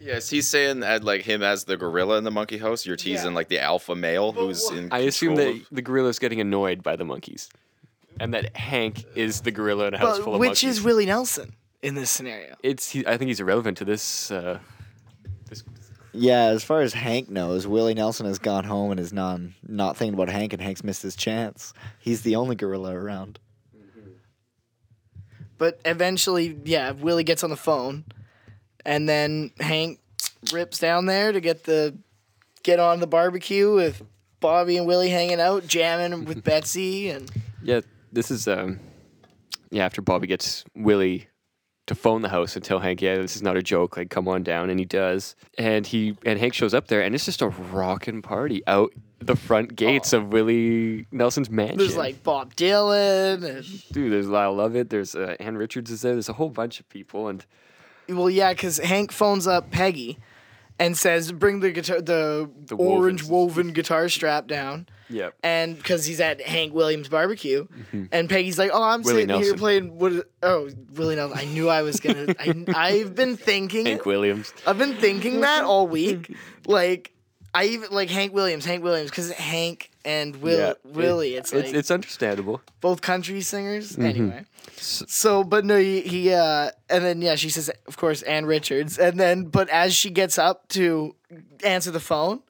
Yes, he's saying that like him as the gorilla in the monkey house, you're teasing yeah. like the alpha male but who's what? in I assume that of... the gorilla's getting annoyed by the monkeys. And that Hank is the gorilla in a house but full of which monkeys. Which is Willie Nelson in this scenario. It's he, I think he's irrelevant to this uh, this Yeah, as far as Hank knows, Willie Nelson has gone home and is non, not thinking about Hank, and Hank's missed his chance. He's the only gorilla around. Mm-hmm. But eventually, yeah, Willie gets on the phone, and then Hank rips down there to get the get on the barbecue with Bobby and Willie hanging out, jamming with Betsy. And yeah, this is um, yeah after Bobby gets Willie to phone the house and tell Hank, yeah, this is not a joke, like, come on down, and he does. And he and Hank shows up there, and it's just a rockin' party out the front gates oh. of Willie Nelson's mansion. There's, like, Bob Dylan. And... Dude, there's Lyle Lovett, there's uh, Ann Richards is there, there's a whole bunch of people. And Well, yeah, because Hank phones up Peggy and says, bring the guitar, the, the orange woven guitar strap down. Yeah. And because he's at Hank Williams Barbecue. Mm-hmm. And Peggy's like, oh, I'm Willie sitting Nelson. here playing. What is, oh, Willie Nelson. I knew I was going to. I've been thinking. Hank Williams. I've been thinking that all week. Like, I even, like, Hank Williams, Hank Williams, because Hank and Will, yeah, Willie. It's, it's like. It's understandable. Both country singers. Mm-hmm. Anyway. So, but no, he, he, uh, and then, yeah, she says, of course, Ann Richards. And then, but as she gets up to answer the phone,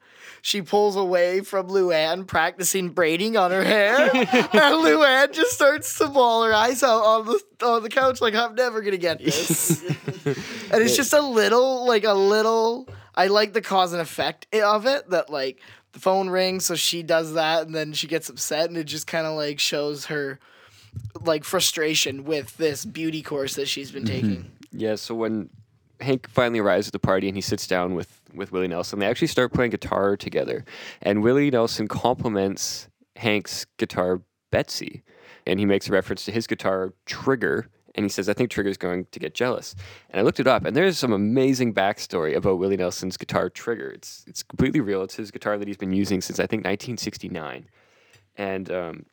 she pulls away from Luann practicing braiding on her hair. And Luann just starts to bawl her eyes out on the, on the couch like, I'm never going to get this. And it's just a little, like a little, I like the cause and effect of it, that like the phone rings, so she does that, and then she gets upset, and it just kind of like shows her like frustration with this beauty course that she's been taking. Mm-hmm. Yeah, so when Hank finally arrives at the party and he sits down with with Willie Nelson, they actually start playing guitar together, and Willie Nelson compliments Hank's guitar Betsy, and he makes a reference to his guitar Trigger and he says, I think Trigger's going to get jealous. And I looked it up, and there's some amazing backstory about Willie Nelson's guitar Trigger. It's it's completely real. It's his guitar that he's been using since, I think, nineteen sixty-nine. And um,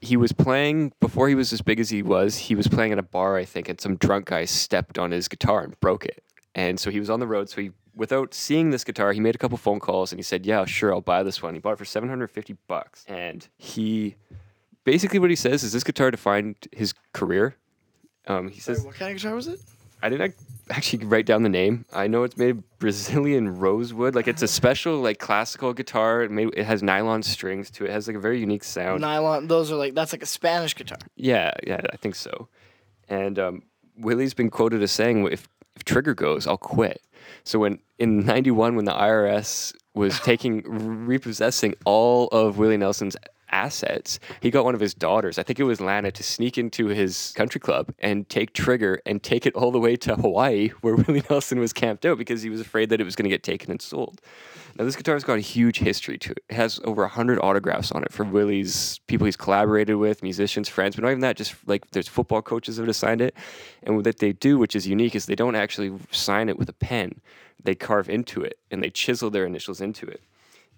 he was playing, before he was as big as he was, he was playing at a bar, I think, and some drunk guy stepped on his guitar and broke it. And so he was on the road, so he, without seeing this guitar, he made a couple phone calls, and he said, yeah, sure, I'll buy this one. He bought it for seven hundred fifty bucks, and he... Basically, what he says is this guitar defined his career. Um, he says, Wait, what kind of guitar was it? I didn't actually write down the name. I know it's made of Brazilian rosewood. Like, it's a special, like, classical guitar. It, made, it has nylon strings to it. It has, like, a very unique sound. Nylon, those are, like, that's like a Spanish guitar. Yeah, yeah, I think so. And um, Willie's been quoted as saying, if, if Trigger goes, I'll quit. So when in ninety-one, when the I R S was taking, repossessing all of Willie Nelson's assets, he got one of his daughters, I think it was Lana, to sneak into his country club and take Trigger and take it all the way to Hawaii, where Willie Nelson was camped out because he was afraid that it was going to get taken and sold. Now, this guitar's got a huge history to it. It has over one hundred autographs on it for Willie's people he's collaborated with, musicians, friends, but not even that, just like there's football coaches that have signed it. And what they do, which is unique, is they don't actually sign it with a pen. They carve into it and they chisel their initials into it.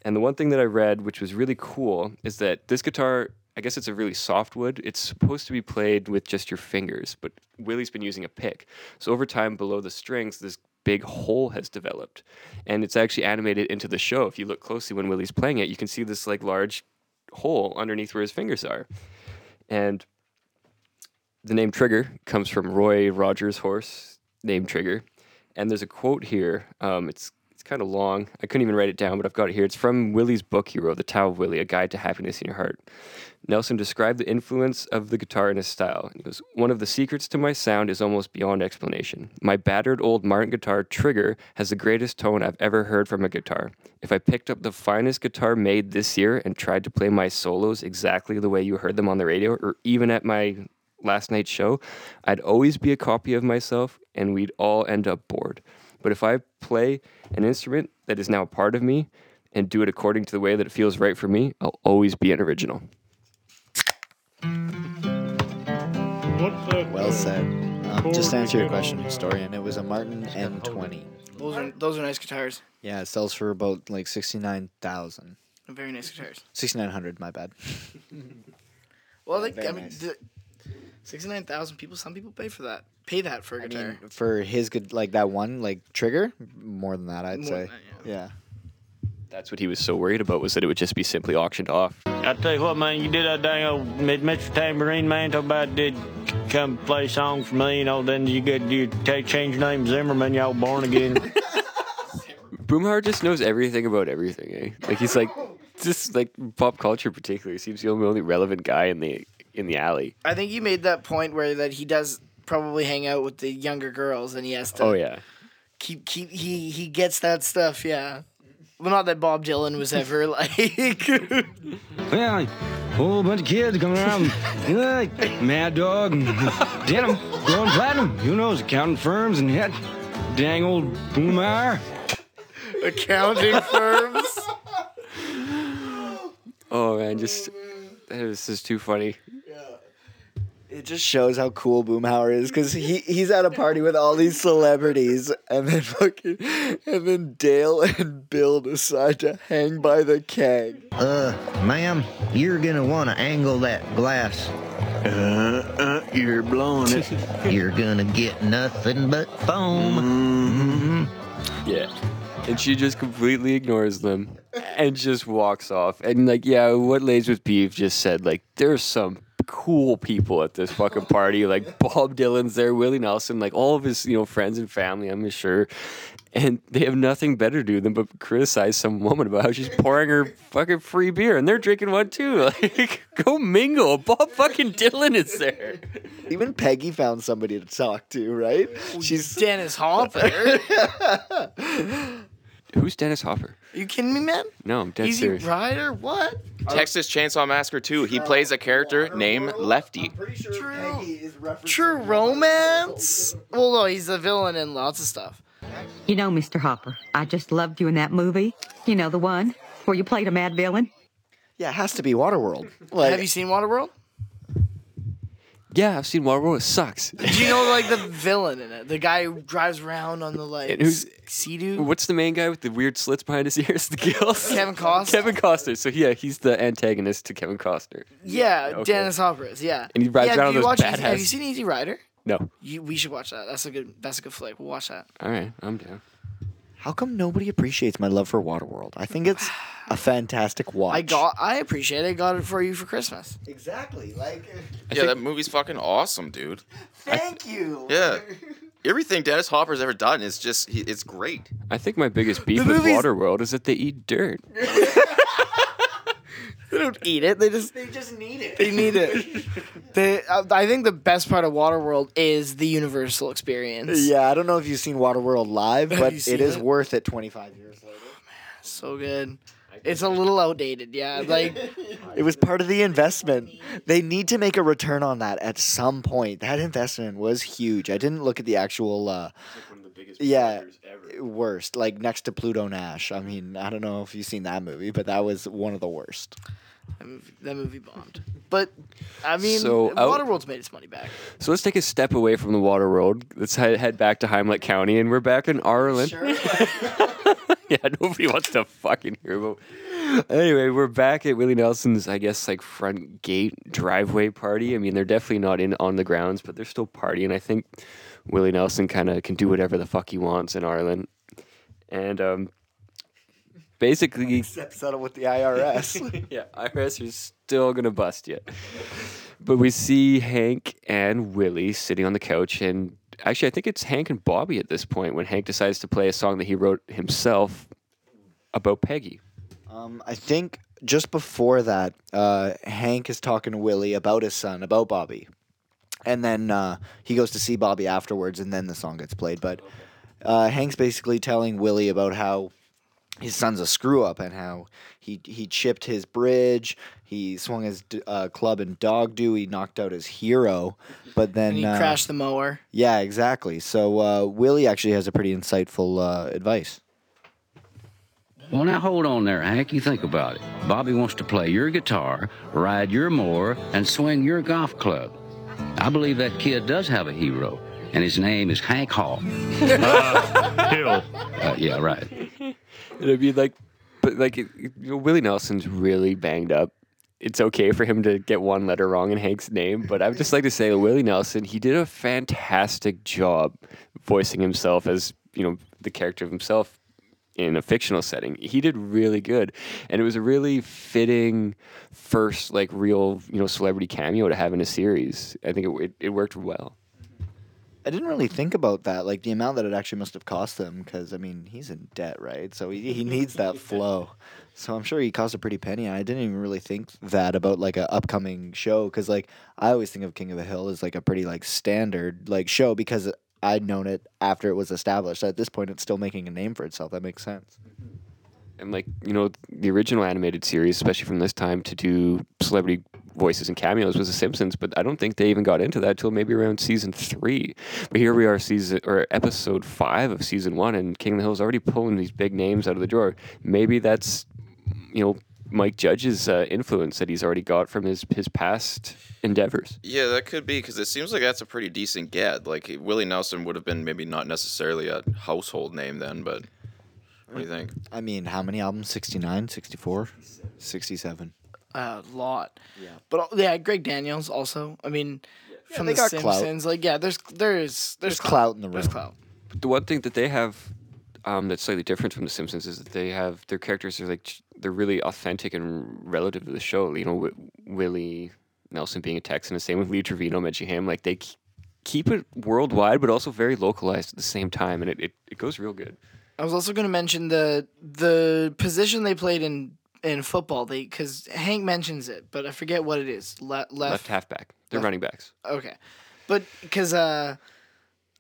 And the one thing that I read, which was really cool, is that this guitar, I guess it's a really soft wood. It's supposed to be played with just your fingers, but Willie's been using a pick. So over time, below the strings, this big hole has developed. And it's actually animated into the show. If you look closely when Willie's playing it, you can see this like large hole underneath where his fingers are. And the name Trigger comes from Roy Rogers' horse named Trigger. And there's a quote here. Um, it's It's kind of long. I couldn't even write it down, but I've got it here. It's from Willie's book he wrote, The Tao of Willie, A Guide to Happiness in Your Heart. Nelson described the influence of the guitar in his style. He goes, one of the secrets to my sound is almost beyond explanation. My battered old Martin guitar Trigger has the greatest tone I've ever heard from a guitar. If I picked up the finest guitar made this year and tried to play my solos exactly the way you heard them on the radio or even at my last night's show, I'd always be a copy of myself and we'd all end up bored. But if I play an instrument that is now a part of me and do it according to the way that it feels right for me, I'll always be an original. Well said. Um, just to answer your question, historian, it was a Martin M twenty. Those are those are nice guitars. Yeah, it sells for about like sixty-nine thousand dollars. Very nice guitars. sixty-nine hundred dollars, my bad. Well, like, I mean, nice. the, sixty-nine thousand people, some people pay for that. Pay that for a guitar. I mean, for his good, like that one, like Trigger, more than that, I'd more say. Than that, yeah. yeah. That's what he was so worried about, was that it would just be simply auctioned off. I tell you what, man, you did that dang old Mister Tambourine Man, talk about did come play songs for me, you know, then you get you take change name Zimmerman, y'all born again. Boomhauer just knows everything about everything, eh? Like he's like just like pop culture particularly. Seems the only relevant guy in the in the alley. I think you made that point where that he does probably hang out with the younger girls, and he has to. Oh yeah. Keep keep he he gets that stuff. Yeah. Well, not that Bob Dylan was ever like. Well, whole bunch of kids coming around, you know, like Mad Dog, and Denim, Going Platinum. Who knows? Accounting firms and that dang old Boomhauer. Accounting firms. Oh man, just this is too funny. It just shows how cool Boomhauer is, because he, he's at a party with all these celebrities, and then fucking, and then Dale and Bill decide to hang by the keg. Uh, ma'am, you're gonna want to angle that glass. Uh, uh, you're blowing it. You're gonna get nothing but foam. Mm-hmm. Yeah. And she just completely ignores them and just walks off. And, like, yeah, what Lays with Beef just said, like, there's some cool people at this fucking party. Like, Bob Dylan's there, Willie Nelson, like, all of his, you know, friends and family, I'm sure. And they have nothing better to do than but criticize some woman about how she's pouring her fucking free beer. And they're drinking one, too. Like, go mingle. Bob fucking Dylan is there. Even Peggy found somebody to talk to, right? She's Dennis Hopper. Who's Dennis Hopper? Are you kidding me, man? No, I'm dead Easy serious. Easy Rider? What? Texas Chainsaw Massacre two. He plays a character uh, named Lefty. I'm pretty sure True. Peggy is referencing True Romance? Well, no, he's a villain in lots of stuff. You know, Mister Hopper, I just loved you in that movie. You know, the one where you played a mad villain. Yeah, it has to be Waterworld. Like, have you seen Waterworld? Yeah, I've seen Waterworld. It sucks. Do you know, like, the villain in it? The guy who drives around on the, like, Sea-Doo? What's the main guy with the weird slits behind his ears? The gills? Kevin Costner? Kevin Costner. So, yeah, he's the antagonist to Kevin Costner. Yeah, okay. Dennis Hopper's, yeah. And he rides yeah, around on those badass... Have you seen Easy Rider? No. You, we should watch that. That's a good That's a good flick. We'll watch that. All right, I'm down. How come nobody appreciates my love for Waterworld? I think it's a fantastic watch. I got, I appreciate it. I got it for you for Christmas. Exactly. Like, I yeah, that movie's fucking awesome, dude. Thank th- you. Yeah. Everything Dennis Hopper's ever done is just, he, it's great. I think my biggest beef with Waterworld is that they eat dirt. They don't eat it. They just they just need it. They need it. They, uh, I think the best part of Waterworld is the Universal experience. Yeah, I don't know if you've seen Waterworld live, but it, it is worth it twenty-five years later. Oh, man, so good. It's a little outdated, yeah. Like it was part of the investment. They need to make a return on that at some point. That investment was huge. I didn't look at the actual... Uh, Yeah, ever. worst. Like next to Pluto Nash. I mean, I don't know if you've seen that movie, but that was one of the worst. That movie, that movie bombed. But I mean, so Waterworld's made its money back. So let's take a step away from the Waterworld. Let's head back to Heimlich County, and we're back in Ireland. Sure. Yeah, nobody wants to fucking hear about. Anyway, we're back at Willie Nelson's, I guess, like front gate driveway party. I mean, they're definitely not in on the grounds, but they're still partying. I think Willie Nelson kind of can do whatever the fuck he wants in Ireland, and um, basically except settle with the I R S. Yeah, I R S is still gonna bust you. But we see Hank and Willie sitting on the couch, and actually, I think it's Hank and Bobby at this point when Hank decides to play a song that he wrote himself about Peggy. Um, I think just before that, uh, Hank is talking to Willie about his son, about Bobby. And then uh, he goes to see Bobby afterwards, and then the song gets played. But uh, Hank's basically telling Willie about how his son's a screw-up and how he he chipped his bridge, he swung his uh, club in dog do, he knocked out his hero, but then... And he uh, crashed the mower. Yeah, exactly. So uh, Willie actually has a pretty insightful uh, advice. Well, now, hold on there, Hank. You think about it. Bobby wants to play your guitar, ride your mower, and swing your golf club. I believe that kid does have a hero, and his name is Hank Hall. Uh, Hill. Uh, yeah, right. It'd be like, but like, it, you know, Willie Nelson's really banged up. It's okay for him to get one letter wrong in Hank's name, but I would just like to say Willie Nelson, he did a fantastic job voicing himself as, you know, the character of himself. In a fictional setting, he did really good, and it was a really fitting first, like, real, you know, celebrity cameo to have in a series. I think it it, it worked well. I didn't really think about that, like the amount that it actually must have cost him, because I mean he's in debt, right? So he he needs that flow. So I'm sure he cost a pretty penny. I didn't even really think that about like an upcoming show, because like I always think of King of the Hill as like a pretty like standard like show because. I'd known it after it was established. At this point, it's still making a name for itself. That makes sense. And, like, you know, the original animated series, especially from this time, to do celebrity voices and cameos was The Simpsons, but I don't think they even got into that until maybe around season three. But here we are, season or episode five of season one, and King of the Hill's already pulling these big names out of the drawer. Maybe that's, you know, Mike Judge's uh, influence that he's already got from his, his past endeavors. Yeah, that could be, because it seems like that's a pretty decent get. Like, Willie Nelson would have been maybe not necessarily a household name then, but what do you think? I mean, how many albums? sixty-nine, sixty-four, sixty-seven A uh, lot. Yeah. But, yeah, Greg Daniels also. I mean, yeah, from The Simpsons. Clout. Like, yeah, there's there's, there's, there's clout. clout in the room. There's clout. But the one thing that they have... Um, that's slightly different from The Simpsons is that they have their characters are like they're really authentic and relative to the show. You know, w- Willie Nelson being a Texan, the same with Lee Trevino, mentioning him. Like they k- keep it worldwide, but also very localized at the same time, and it, it, it goes real good. I was also going to mention the the position they played in in football. They because Hank mentions it, but I forget what it is. Le- left left halfback. They're left. Running backs. Okay, but because. Uh,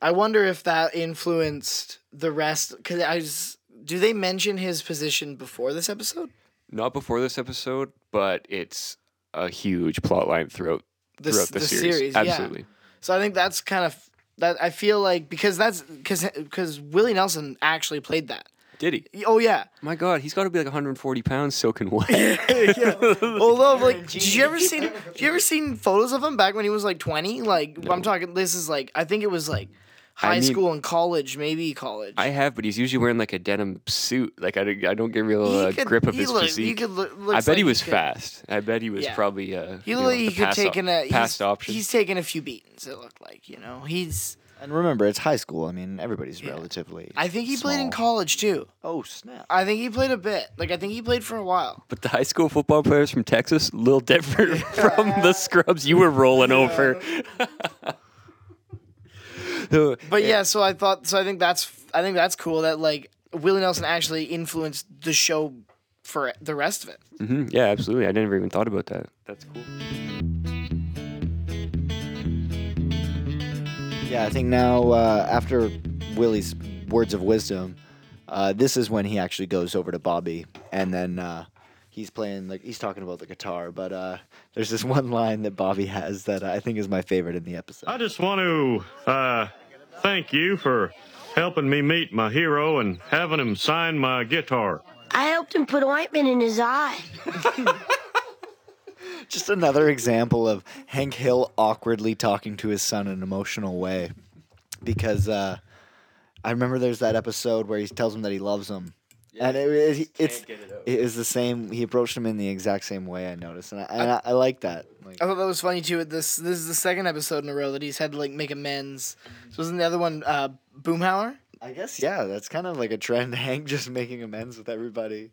I wonder if that influenced the rest. Because I just, do they mention his position before this episode? Not before this episode, but it's a huge plot line throughout the, throughout the, the series. series. Absolutely. Yeah. So I think that's kind of that. I feel like because that's because because Willie Nelson actually played that. Did he? Oh, yeah. My God, he's got to be like one hundred forty pounds soaking wet. Yeah. Although, like, did you ever seen, did you ever seen photos of him back when he was like twenty? Like, no. I'm talking, this is like, I think it was like high I mean, school and college, maybe college. I have, but he's usually wearing like a denim suit. Like, I, I don't get a real uh, could, grip of his look, physique. Could look, I bet like he was he fast. I bet he was yeah. probably uh, he looked you know, like he could take op- a past option. He's taken a few beatings, it looked like, you know. He's. And remember, it's high school. I mean, everybody's yeah. relatively I think he small. played in college, too. Oh, snap. I think he played a bit. Like, I think he played for a while. But the high school football players from Texas, a little different yeah. from the scrubs you were rolling yeah. over. So, but, yeah. yeah, so I thought, so I think that's, I think that's cool that, like, Willie Nelson actually influenced the show for the rest of it. Mm-hmm. Yeah, absolutely. I never even thought about that. That's cool. Yeah, I think now uh, after Willie's words of wisdom, uh, this is when he actually goes over to Bobby, and then uh, he's playing like he's talking about the guitar. But uh, there's this one line that Bobby has that I think is my favorite in the episode. I just want to uh, thank you for helping me meet my hero and having him sign my guitar. I helped him put ointment in his eye. Just another example of Hank Hill awkwardly talking to his son in an emotional way, because uh, I remember there's that episode where he tells him that he loves him, yeah, and it, it, it, it's it, it is the same. He approached him in the exact same way. I noticed, and I and I, I, I like that. Like, I thought that was funny too. This this is the second episode in a row that he's had to like make amends. So wasn't the other one uh, Boomhauer? I guess yeah. That's kind of like a trend. Hank just making amends with everybody.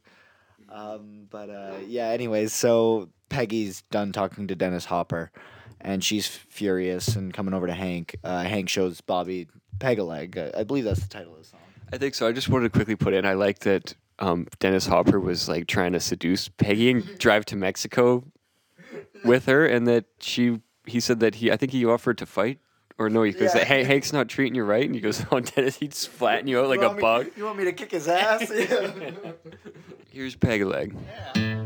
Um, but uh, yeah. Anyways, so. Peggy's done talking to Dennis Hopper, and she's furious and coming over to Hank. Uh, Hank shows Bobby Peg-a-Leg. I, I believe that's the title of the song. I think so. I just wanted to quickly put in, I like that um, Dennis Hopper was like trying to seduce Peggy and drive to Mexico with her, and that she he said that he I think he offered to fight. Or no, he goes, yeah. hey, Hank's not treating you right. And he goes, oh, Dennis, he'd flatten you out like you a me, bug. You want me to kick his ass? Yeah. Here's Peg-a-Leg. Yeah.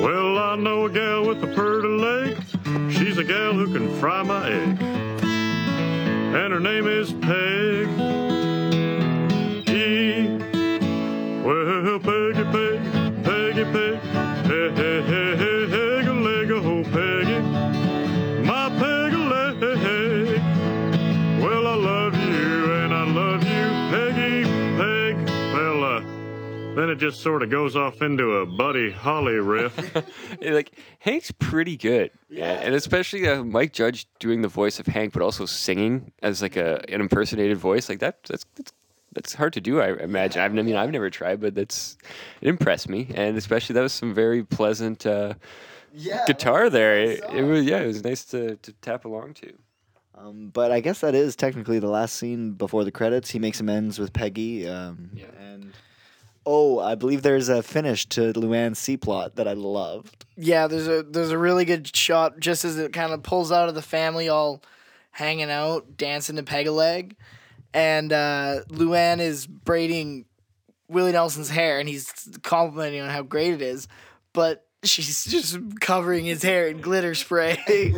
Well, I know a gal with a pretty leg. She's a gal who can fry my egg. And her name is Peg. E. Well, Peggy, Peg, Peggy, Peg. Hey, hey, hey, hey, hey, a leg, oh, Peggy. My Peg, a leg. Well, I love you, and I love you, Peggy, Peg. Well, uh. Then it just sort of goes off into a Buddy Holly riff. Like, Hank's pretty good. Yeah. And especially uh, Mike Judge doing the voice of Hank, but also singing as like a, an impersonated voice. Like, that, that's, that's that's hard to do, I imagine. I've, I mean, I've never tried, but that's it impressed me. And especially that was some very pleasant uh, yeah, guitar there. It, it was Yeah, it was nice to, to tap along to. Um, but I guess that is technically the last scene before the credits. He makes amends with Peggy. Um, yeah. And... Oh, I believe there's a finish to Luann's C-plot that I loved. Yeah, there's a there's a really good shot just as it kind of pulls out of the family all hanging out, dancing to Peg-a-Leg. And uh, Luann is braiding Willie Nelson's hair, and he's complimenting on how great it is. But she's just covering his hair in glitter spray.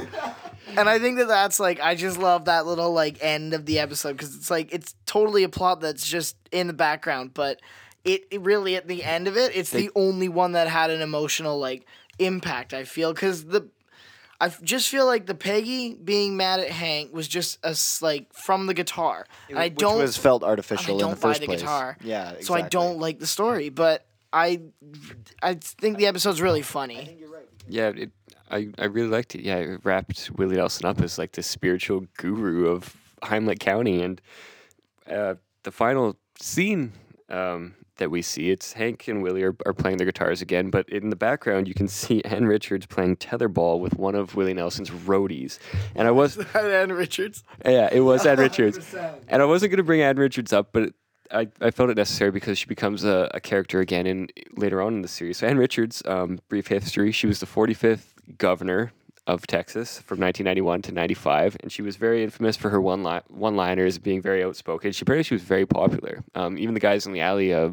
And I think that that's like, I just love that little like end of the episode because it's like, it's totally a plot that's just in the background, but... It, it really, at the end of it, it's they, the only one that had an emotional, like, impact, I feel. Because the, I just feel like the Peggy being mad at Hank was just, a, like, from the guitar. And it, I don't, which was felt artificial in the first place. I don't buy the guitar. Yeah, exactly. So I don't like the story. But I I think the episode's really funny. I think you're right. Yeah, it, I, I really liked it. Yeah, it wrapped Willie Nelson up as, like, the spiritual guru of Heimlich County. And uh, the final scene... Um, that we see. It's Hank and Willie are, are playing their guitars again, but in the background you can see Ann Richards playing tetherball with one of Willie Nelson's roadies. And I was... Ann Richards? Yeah, it was Ann Richards. one hundred percent. And I wasn't going to bring Ann Richards up, but I, I felt it necessary because she becomes a, a character again in later on in the series. So Ann Richards, um, brief history, she was the forty-fifth governor of Texas from nineteen ninety-one to ninety-five, and she was very infamous for her one li- one-liners, being very outspoken. She apparently she was very popular. Um, even the guys in the alley uh,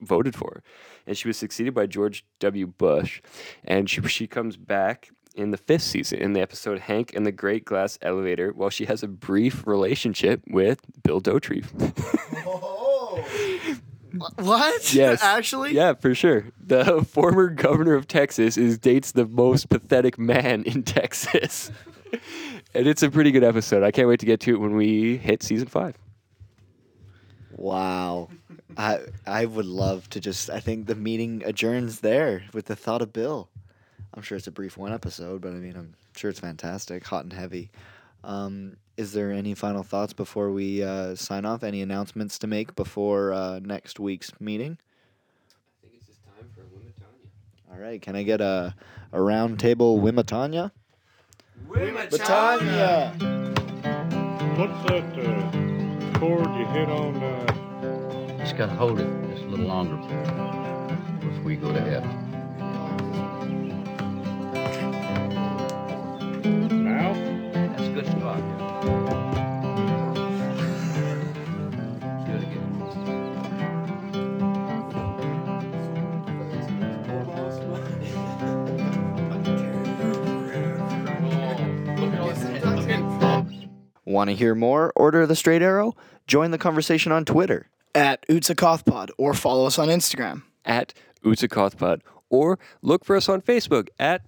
voted for her, and she was succeeded by George W. Bush. And she she comes back in the fifth season in the episode Hank and the Great Glass Elevator, while she has a brief relationship with Bill Dauterive. What? Yes. Actually? Yeah, for sure. The former governor of Texas is dates the most pathetic man in Texas. And it's a pretty good episode. I can't wait to get to it when we hit season five. Wow. I I would love to just... I think the meeting adjourns there with the thought of Bill. I'm sure it's a brief one episode, but I mean, I'm sure it's fantastic, hot and heavy. Um, is there any final thoughts before we uh, sign off? Any announcements to make before uh, next week's meeting? I think it's just time for Wimitanya. All right, can I get a, a round table Wimitanya? Wimitanya! What's that uh, chord you hit on? Uh... Just got to hold it just a little longer before we go to heaven. Now? That's a good spot. Do it again. Want to hear more? Order the Straight Arrow? Join the conversation on Twitter. At Utsakothpod, or follow us on Instagram. At Utsakothpod, or look for us on Facebook at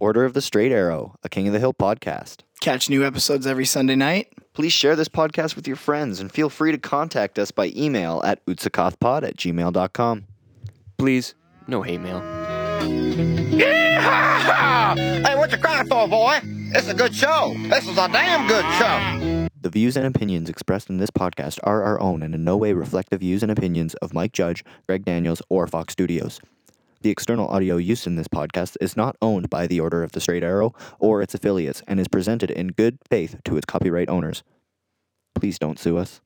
Order of the Straight Arrow, a King of the Hill podcast. Catch new episodes every Sunday night. Please share this podcast with your friends and feel free to contact us by email at utsakothpod at gmail dot com. Please, no hate mail. Yee-haw! Hey, what you crying for, boy? It's a good show. This is a damn good show. The views and opinions expressed in this podcast are our own and in no way reflect the views and opinions of Mike Judge, Greg Daniels, or Fox Studios. The external audio used in this podcast is not owned by the Order of the Straight Arrow or its affiliates and is presented in good faith to its copyright owners. Please don't sue us.